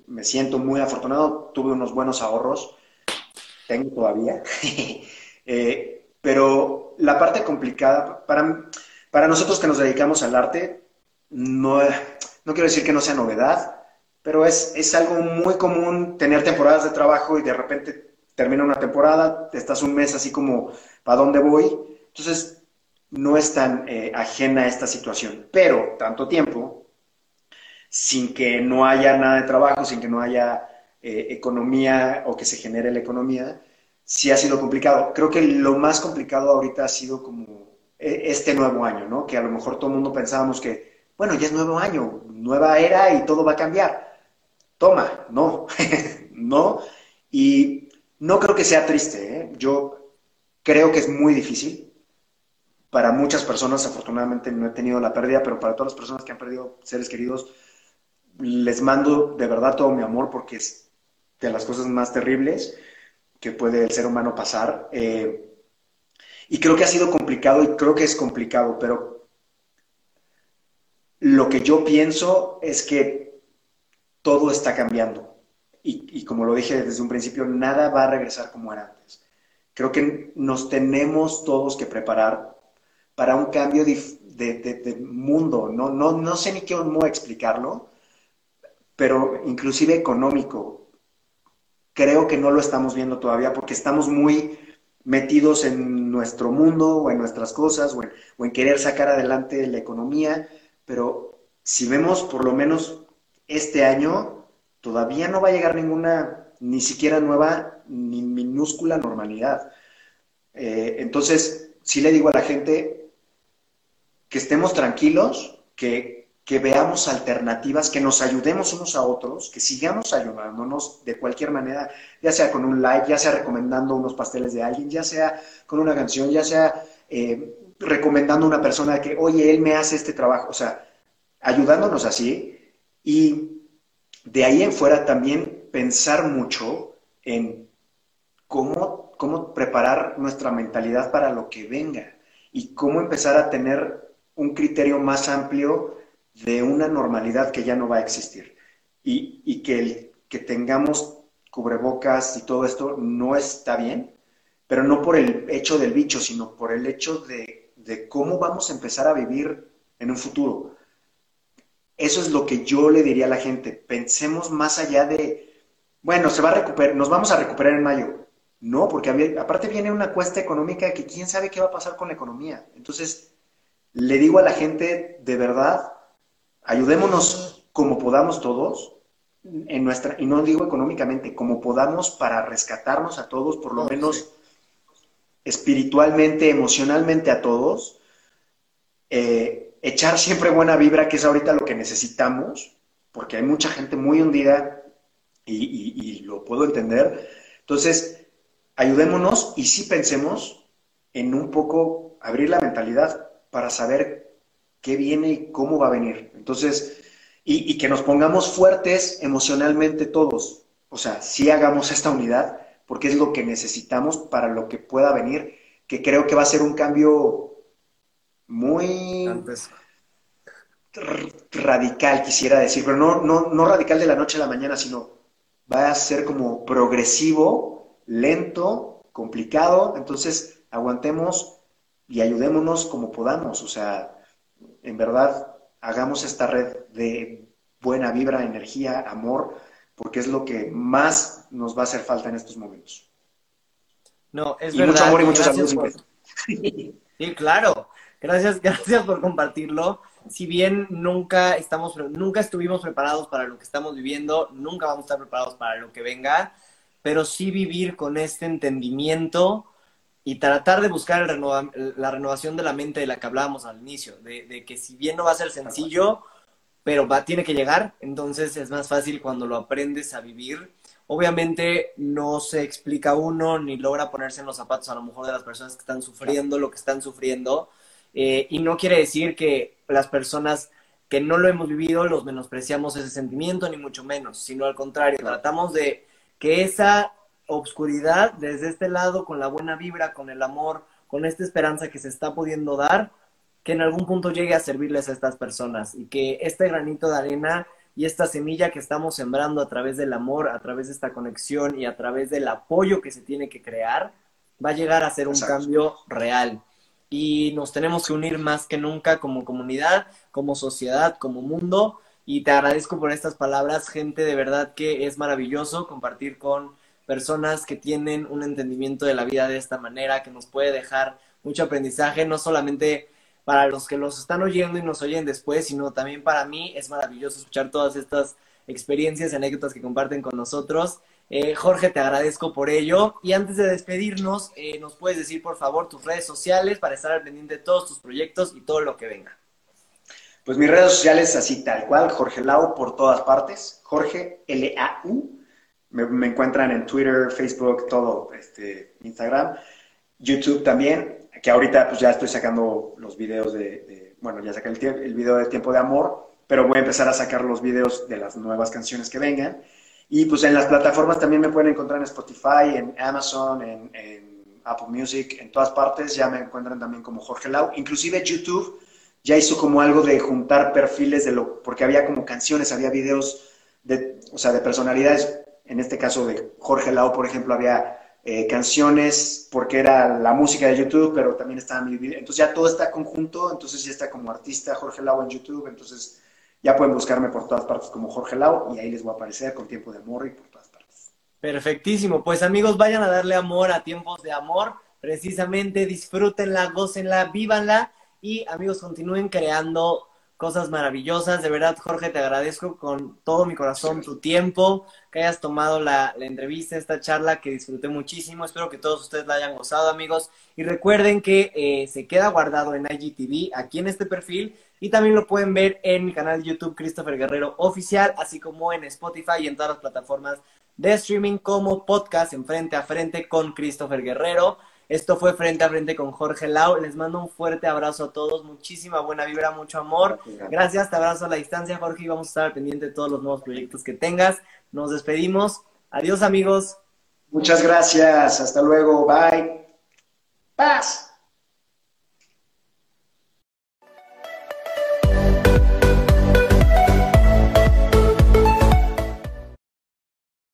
me siento muy afortunado, tuve unos buenos ahorros, tengo todavía, pero la parte complicada, para nosotros que nos dedicamos al arte, no quiero decir que no sea novedad, pero es algo muy común tener temporadas de trabajo y de repente termina una temporada, estás un mes así como, ¿para dónde voy? Entonces, no es tan ajena a esta situación, pero tanto tiempo sin que no haya nada de trabajo, sin que no haya economía o que se genere la economía, sí ha sido complicado. Creo que lo más complicado ahorita ha sido como este nuevo año, ¿no? Que a lo mejor todo el mundo pensábamos que, bueno, ya es nuevo año, nueva era y todo va a cambiar. Toma, no, no. Y no creo que sea triste, ¿eh? Yo creo que es muy difícil. Para muchas personas, afortunadamente, no he tenido la pérdida, pero para todas las personas que han perdido seres queridos, les mando de verdad todo mi amor porque es de las cosas más terribles que puede el ser humano pasar. Y creo que ha sido complicado y creo que es complicado, pero lo que yo pienso es que todo está cambiando. Y como lo dije desde un principio, nada va a regresar como era antes. Creo que nos tenemos todos que preparar para un cambio de mundo. No sé ni cómo explicarlo, pero inclusive económico, creo que no lo estamos viendo todavía porque estamos muy metidos en nuestro mundo o en nuestras cosas o en querer sacar adelante la economía, pero si vemos por lo menos este año, todavía no va a llegar ninguna, ni siquiera nueva, ni minúscula normalidad. Entonces, sí le digo a la gente que estemos tranquilos, que veamos alternativas, que nos ayudemos unos a otros, que sigamos ayudándonos de cualquier manera, ya sea con un like, ya sea recomendando unos pasteles de alguien, ya sea con una canción, ya sea recomendando a una persona que, oye, él me hace este trabajo, o sea, ayudándonos así. Y de ahí en fuera también pensar mucho en cómo preparar nuestra mentalidad para lo que venga y cómo empezar a tener un criterio más amplio de una normalidad que ya no va a existir y que que tengamos cubrebocas y todo esto no está bien, pero no por el hecho del bicho, sino por el hecho de cómo vamos a empezar a vivir en un futuro. Eso es lo que yo le diría a la gente. Pensemos más allá de, bueno, se va a recuperar, nos vamos a recuperar en mayo. No, porque aparte viene una cuesta económica que quién sabe qué va a pasar con la economía. Entonces, le digo a la gente, de verdad, ayudémonos como podamos todos, y no digo económicamente, como podamos para rescatarnos a todos, por lo menos espiritualmente, emocionalmente a todos, echar siempre buena vibra, que es ahorita lo que necesitamos, porque hay mucha gente muy hundida y lo puedo entender. Entonces, ayudémonos y sí pensemos en un poco abrir la mentalidad para saber qué viene y cómo va a venir. Entonces, y que nos pongamos fuertes emocionalmente todos. O sea, sí hagamos esta unidad porque es lo que necesitamos para lo que pueda venir, que creo que va a ser un cambio muy radical, quisiera decir, pero no radical de la noche a la mañana, sino va a ser como progresivo, lento, complicado. Entonces, aguantemos y ayudémonos como podamos. O sea, en verdad, hagamos esta red de buena vibra, energía, amor, porque es lo que más nos va a hacer falta en estos momentos. No, es verdad. Mucho amor y muchos saludos. Sí, claro. Gracias por compartirlo. Si bien nunca estuvimos preparados para lo que estamos viviendo, nunca vamos a estar preparados para lo que venga, pero sí vivir con este entendimiento y tratar de buscar la renovación de la mente de la que hablábamos al inicio, de que si bien no va a ser sencillo, pero tiene que llegar, entonces es más fácil cuando lo aprendes a vivir. Obviamente no se explica uno ni logra ponerse en los zapatos a lo mejor de las personas que están sufriendo lo que están sufriendo, y no quiere decir que las personas que no lo hemos vivido los menospreciamos ese sentimiento, ni mucho menos, sino al contrario, tratamos de que esa obscuridad desde este lado, con la buena vibra, con el amor, con esta esperanza que se está pudiendo dar, que en algún punto llegue a servirles a estas personas, y que este granito de arena y esta semilla que estamos sembrando a través del amor, a través de esta conexión y a través del apoyo que se tiene que crear, va a llegar a ser un cambio real. Y nos tenemos que unir más que nunca como comunidad, como sociedad, como mundo. Y te agradezco por estas palabras, gente, de verdad que es maravilloso compartir con personas que tienen un entendimiento de la vida de esta manera, que nos puede dejar mucho aprendizaje, no solamente para los que los están oyendo y nos oyen después, sino también para mí es maravilloso escuchar todas estas experiencias y anécdotas que comparten con nosotros. Jorge, te agradezco por ello. Y antes de despedirnos, ¿nos puedes decir, por favor, tus redes sociales para estar al pendiente de todos tus proyectos y todo lo que venga? Pues mis redes sociales, así tal cual, Jorge Lau por todas partes, Jorge L-A-U. Me encuentran en Twitter, Facebook, todo, Instagram, YouTube también, que ahorita pues ya estoy sacando los videos bueno, ya saqué el video de Tiempo de Amor, pero voy a empezar a sacar los videos de las nuevas canciones que vengan. Y pues en las plataformas también me pueden encontrar en Spotify, en Amazon, en Apple Music, en todas partes ya me encuentran también como Jorge Lau. Inclusive YouTube ya hizo como algo de juntar perfiles porque había como canciones, había videos de personalidades. En este caso de Jorge Lau, por ejemplo, había canciones, porque era la música de YouTube, pero también estaba mi video. Entonces ya todo está conjunto, entonces ya está como artista Jorge Lau en YouTube, entonces ya pueden buscarme por todas partes como Jorge Lau y ahí les voy a aparecer con Tiempo de Amor y por todas partes. Perfectísimo, pues amigos, vayan a darle amor a Tiempos de Amor, precisamente disfrútenla, gócenla, vívanla y amigos, continúen creando cosas maravillosas. De verdad, Jorge, te agradezco con todo mi corazón tu tiempo, que hayas tomado la entrevista, esta charla que disfruté muchísimo. Espero que todos ustedes la hayan gozado, amigos. Y recuerden que se queda guardado en IGTV, aquí en este perfil, y también lo pueden ver en mi canal de YouTube, Christopher Guerrero Oficial, así como en Spotify y en todas las plataformas de streaming como podcast en Frente a Frente con Christopher Guerrero. Esto fue Frente a Frente con Jorge Lau. Les mando un fuerte abrazo a todos. Muchísima buena vibra, mucho amor. Gracias, te abrazo a la distancia, Jorge, y vamos a estar al pendiente de todos los nuevos proyectos que tengas. Nos despedimos. Adiós, amigos. Muchas gracias. Hasta luego. Bye. Paz.